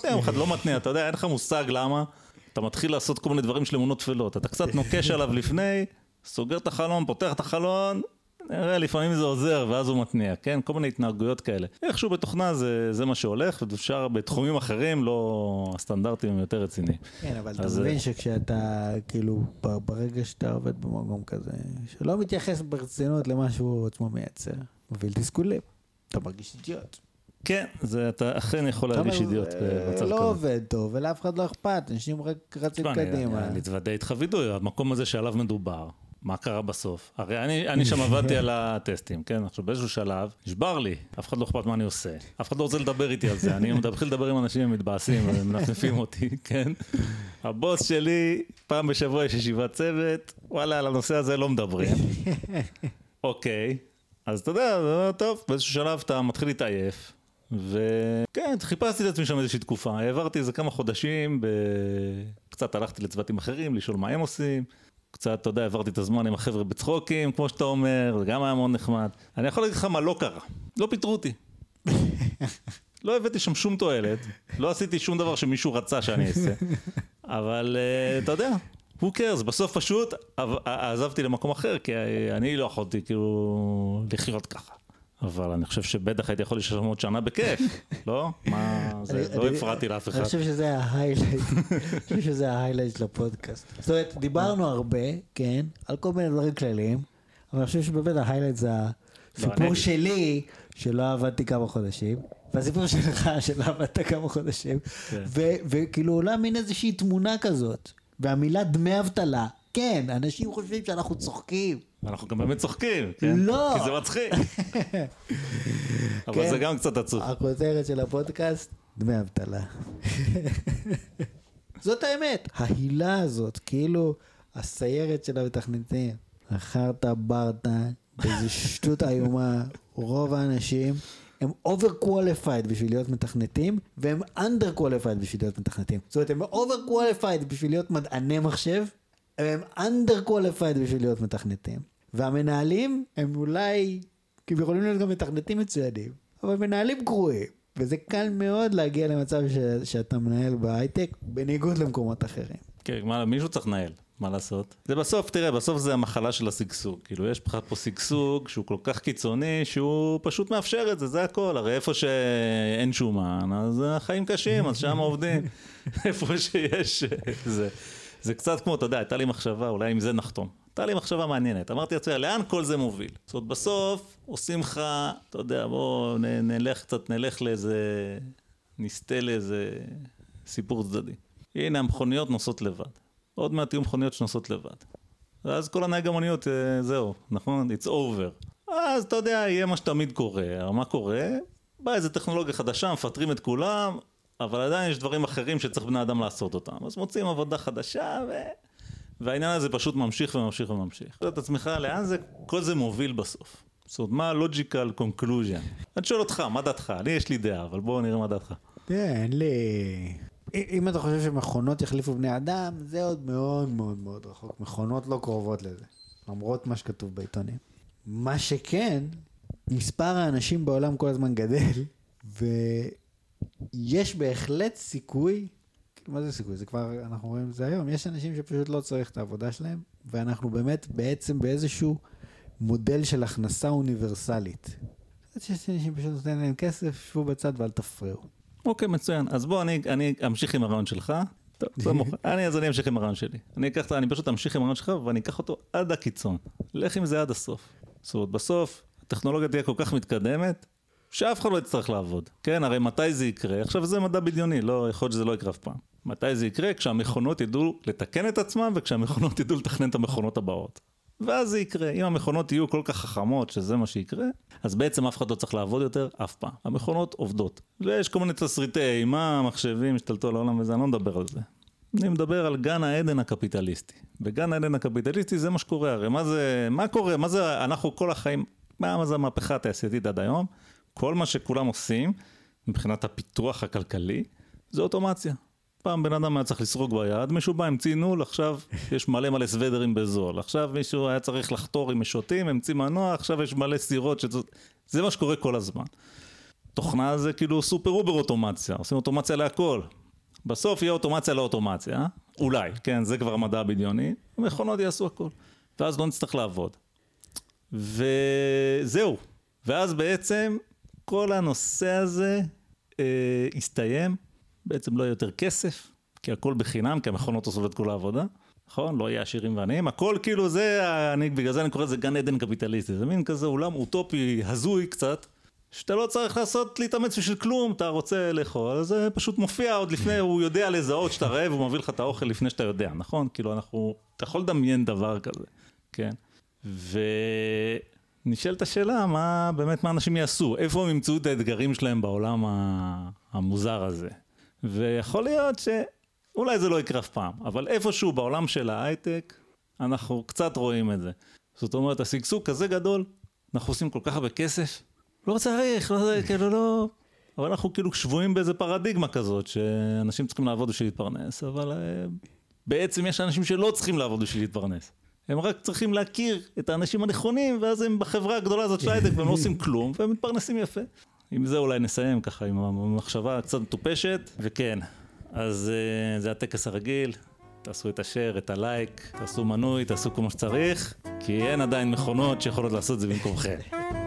יום אחד לא מתניע, אתה יודע, אין לך מושג למה. אתה מתחיל לעשות כל מיני דברים של אמונות תפלות, אתה קצת נוקש עליו לפני, סוגר את החלון, פותח את החלון, נראה, לפעמים זה עוזר, ואז הוא מתניע, כן? כל מיני התנהגויות כאלה. איכשהו בתוכנה זה מה שהולך, ואפשר בתחומים אחרים, לא הסטנדרטים יותר רציני. כן, אבל אתה מבין שכשאתה, כאילו, ברגע שאתה עובד במקום כזה, שלא מתייחס ברצינות למה שהוא עצמו מייצר, מוביל תסכולים, אתה מרגיש אידיוט. כן, אתה אכן יכול להרגיש אידיוט במצב כזה. לא עובד טוב, ולאף אחד לא אכפת, אנשים רק רצים קדימה. להתוודא איתך וידוי, המקום הזה שעליו מדובר, מה קרה בסוף? הרי אני שם עבדתי על הטסטים, כן? עכשיו באיזשהו שלב, נשבר לי, אף אחד לא אכפת מה אני עושה, אף אחד לא רוצה לדבר איתי על זה, אני מתחיל לדבר עם אנשים, הם מתבאסים, הם מנפנפים אותי, כן? הבוס שלי, פעם בשבוע יש ישיבת צוות, וואלה, על הנושא הזה לא מדברים. אוקיי, אז אתה יודע, טוב, באיזשהו שלב אתה מתחיל להתעייף. וכן, חיפשתי את עצמי שם איזושהי תקופה, העברתי איזה כמה חודשים, קצת הלכתי לצוותים אחרים, לשאול מה הם עושים, קצת, אתה יודע, העברתי את הזמן עם החבר'ה בצחוקים, כמו שאתה אומר, זה גם היה מאוד נחמד. אני יכול להגיד לך מה לא קרה, לא פיטרו אותי. לא הבאתי שם שום תועלת, לא עשיתי שום דבר שמישהו רצה שאני אעשה, אבל אתה יודע, הוא קרס, בסוף פשוט עזבתי למקום אחר, כי אני לא יכולתי כאילו לחיות ככה. אבל אני חושב שבטח הייתי יכול לשלם עוד שנה בכיף, לא? מה, לא הפרעתי לאף אחד. אני חושב שזה ההיילייט, אני חושב שזה ההיילייט לפודקאסט. זאת אומרת, דיברנו הרבה, כן, על כל מיני דברים כלליים, אבל אני חושב שבאמת ההיילייט זה הסיפור שלי, שלא עבדתי כמה חודשים, והסיפור שלך, שלא עבדת כמה חודשים, וכאילו עולה מין איזושהי תמונה כזאת, והמילה דמי אבטלה, כן, אנשים חושבים שאנחנו צוחקים. אנחנו גם באמת צוחקים, כן? לא! כי זה מצחיק. אבל זה גם קצת עצוב. הכותרת של הפודקאסט, דמי אבטלה. זאת האמת. ההילה הזאת, כאילו הסיירת של המתכנתים. אחרתה, ברתה, באיזו שטות איומה, רוב האנשים הם over-qualified בשביל להיות מתכנתים, והם under-qualified בשביל להיות מתכנתים. זאת אומרת, הם over-qualified בשביל להיות מדעני מחשב, הם under-qualified בשביל להיות מתכנתים. והמנהלים הם אולי, כי הם יכולים להיות גם מתכנתים מצוינים, אבל מנהלים גרועים. וזה קל מאוד להגיע למצב שאתה מנהל בהייטק, בניגוד למקומות אחרים. כן, מישהו צריך לנהל, מה לעשות? זה בסוף, תראה, בסוף זה המחלה של הסגסוג. כאילו, יש פה סגסוג שהוא כל כך קיצוני, שהוא פשוט מאפשר את זה, זה הכל. הרי איפה שאין שומן, אז החיים קשים, אז שם עובדים. איפה שיש זה. זה קצת כמו, אתה יודע, הייתה לי מחשבה, אולי עם זה נחתום. הייתה לי מחשבה מעניינת. אמרתי עצמי, לאן כל זה מוביל? זאת אומרת, בסוף עושים לך, אתה יודע, בוא נלך קצת, נלך לאיזה, נסתה לאיזה סיפור צדדי. הנה, המכוניות נוסעות לבד. עוד מעט יהיו מכוניות שנוסעות לבד. ואז כל הנהג המוניות, זהו, נכון? It's over. אז אתה יודע, יהיה מה שתמיד קורה. מה קורה? בא איזה טכנולוגיה חדשה, מפטרים את כולם, אבל עדיין יש דברים אחרים שצריך בני אדם לעשות אותם. אז מוצאים עבודה חדשה, והעניין הזה פשוט ממשיך וממשיך וממשיך. אתה עצמך, לאן זה? כל זה מוביל בסוף. זאת אומרת, מה ה-logical conclusion? אני שואל אותך, מה דעתך? אני יש לי דעה, אבל בואו נראה מה דעתך. אין לי. אם אתה חושב שמכונות יחליפו בני אדם, זה עוד מאוד מאוד מאוד רחוק. מכונות לא קרובות לזה. למרות מה שכתוב בעיתונים. מה שכן, מספר האנשים בעולם כל הזמן גדל, יש בהחלט סיכוי, מה זה סיכוי? זה כבר, אנחנו רואים את זה היום, יש אנשים שפשוט לא צריך את העבודה שלהם, ואנחנו באמת בעצם באיזשהו מודל של הכנסה אוניברסלית. יש אנשים פשוט נותן להם כסף, שבו בצד ואל תפריעו. אוקיי, מצוין. אז בוא, אני אמשיך עם הרעיון שלך. אז אני אמשיך עם הרעיון שלי. אני פשוט אמשיך עם הרעיון שלך, ואני אקח אותו עד הקיצון. לך עם זה עד הסוף. זאת אומרת, בסוף, הטכנולוגיה תהיה כל כך מתקדמת, שאף אחד לא יצטרך לעבוד. כן, הרי מתי זה יקרה? עכשיו זה מדע בדיוני, לא, יכול להיות שזה לא יקרה אף פעם. מתי זה יקרה? כשהמכונות ידעו לתקן את עצמם, וכשהמכונות ידעו לתכנן את המכונות הבאות. ואז זה יקרה. אם המכונות יהיו כל כך חכמות שזה מה שיקרה, אז בעצם אף אחד לא צריך לעבוד יותר אף פעם. המכונות עובדות. ויש כל מיני תסריטי אימה, מחשבים, השתלטו על העולם וזה, אני לא מדבר על זה. אני מדבר על גן העדן הקפיטליסטי. בגן העדן הקפיטליסטי זה מה שקורה. הרי מה קורה? מה זה אנחנו כל החיים? מה זה המהפכה התעשייתית עד היום? כל מה שכולם עושים, מבחינת הפיתוח הכלכלי, זה אוטומציה. פעם בן אדם היה צריך לסרוק ביד, מישהו בא, המציא נול, עכשיו יש מלא מלא סוודרים בזול, עכשיו מישהו היה צריך לחתור עם משוטים, המציא מנוע, עכשיו יש מלא סירות, זה מה שקורה כל הזמן. תוכנה זה כאילו סופר אובר אוטומציה, עושים אוטומציה להכל. בסוף יהיה אוטומציה לאוטומציה, אולי, כן, זה כבר מדע בדיוני, המכונות יעשו הכל, ואז לא נצטרך לעבוד. וזהו, ואז בעצם כל הנושא הזה הסתיים, בעצם לא יהיה יותר כסף, כי הכל בחינם, כי המכונות עושות את כל העבודה, נכון? לא יהיה עשירים ועניים, הכל כאילו זה, בגלל זה אני קורא לזה גן עדן קפיטליסטי, זה מין כזה אולם אוטופי, הזוי קצת, שאתה לא צריך להתאמץ בשביל כלום, אתה רוצה לאכול, אז זה פשוט מופיע עוד לפני, הוא יודע לזהות שאתה רעב, הוא מביא לך את האוכל לפני שאתה יודע, נכון? כאילו אתה יכול לדמיין דבר כזה, כן? ונשאלת השאלה, מה אנשים יעשו? איפה הם ימצאו את האתגרים שלהם בעולם המוזר הזה? ויכול להיות שאולי זה לא יקרה אף פעם, אבל איפשהו בעולם של ההייטק, אנחנו קצת רואים את זה. זאת אומרת, הסגסוג כזה גדול, אנחנו עושים כל כך הרבה כסף, לא צריך, לא, אבל אנחנו כאילו שבועים באיזה פרדיגמה כזאת, שאנשים צריכים לעבוד בשביל להתפרנס, אבל בעצם יש אנשים שלא צריכים לעבוד בשביל להתפרנס. הם רק צריכים להכיר את האנשים הנכונים, ואז הם בחברה הגדולה הזאת של ההייטק, והם לא עושים כלום, והם מתפרנסים יפה. עם זה אולי נסיים ככה, עם המחשבה קצת מטופשת, וכן, אז זה הטקס הרגיל, תעשו את השאר, את הלייק, תעשו מנוי, תעשו כמו שצריך, כי אין עדיין מכונות שיכולות לעשות זה במקומכם.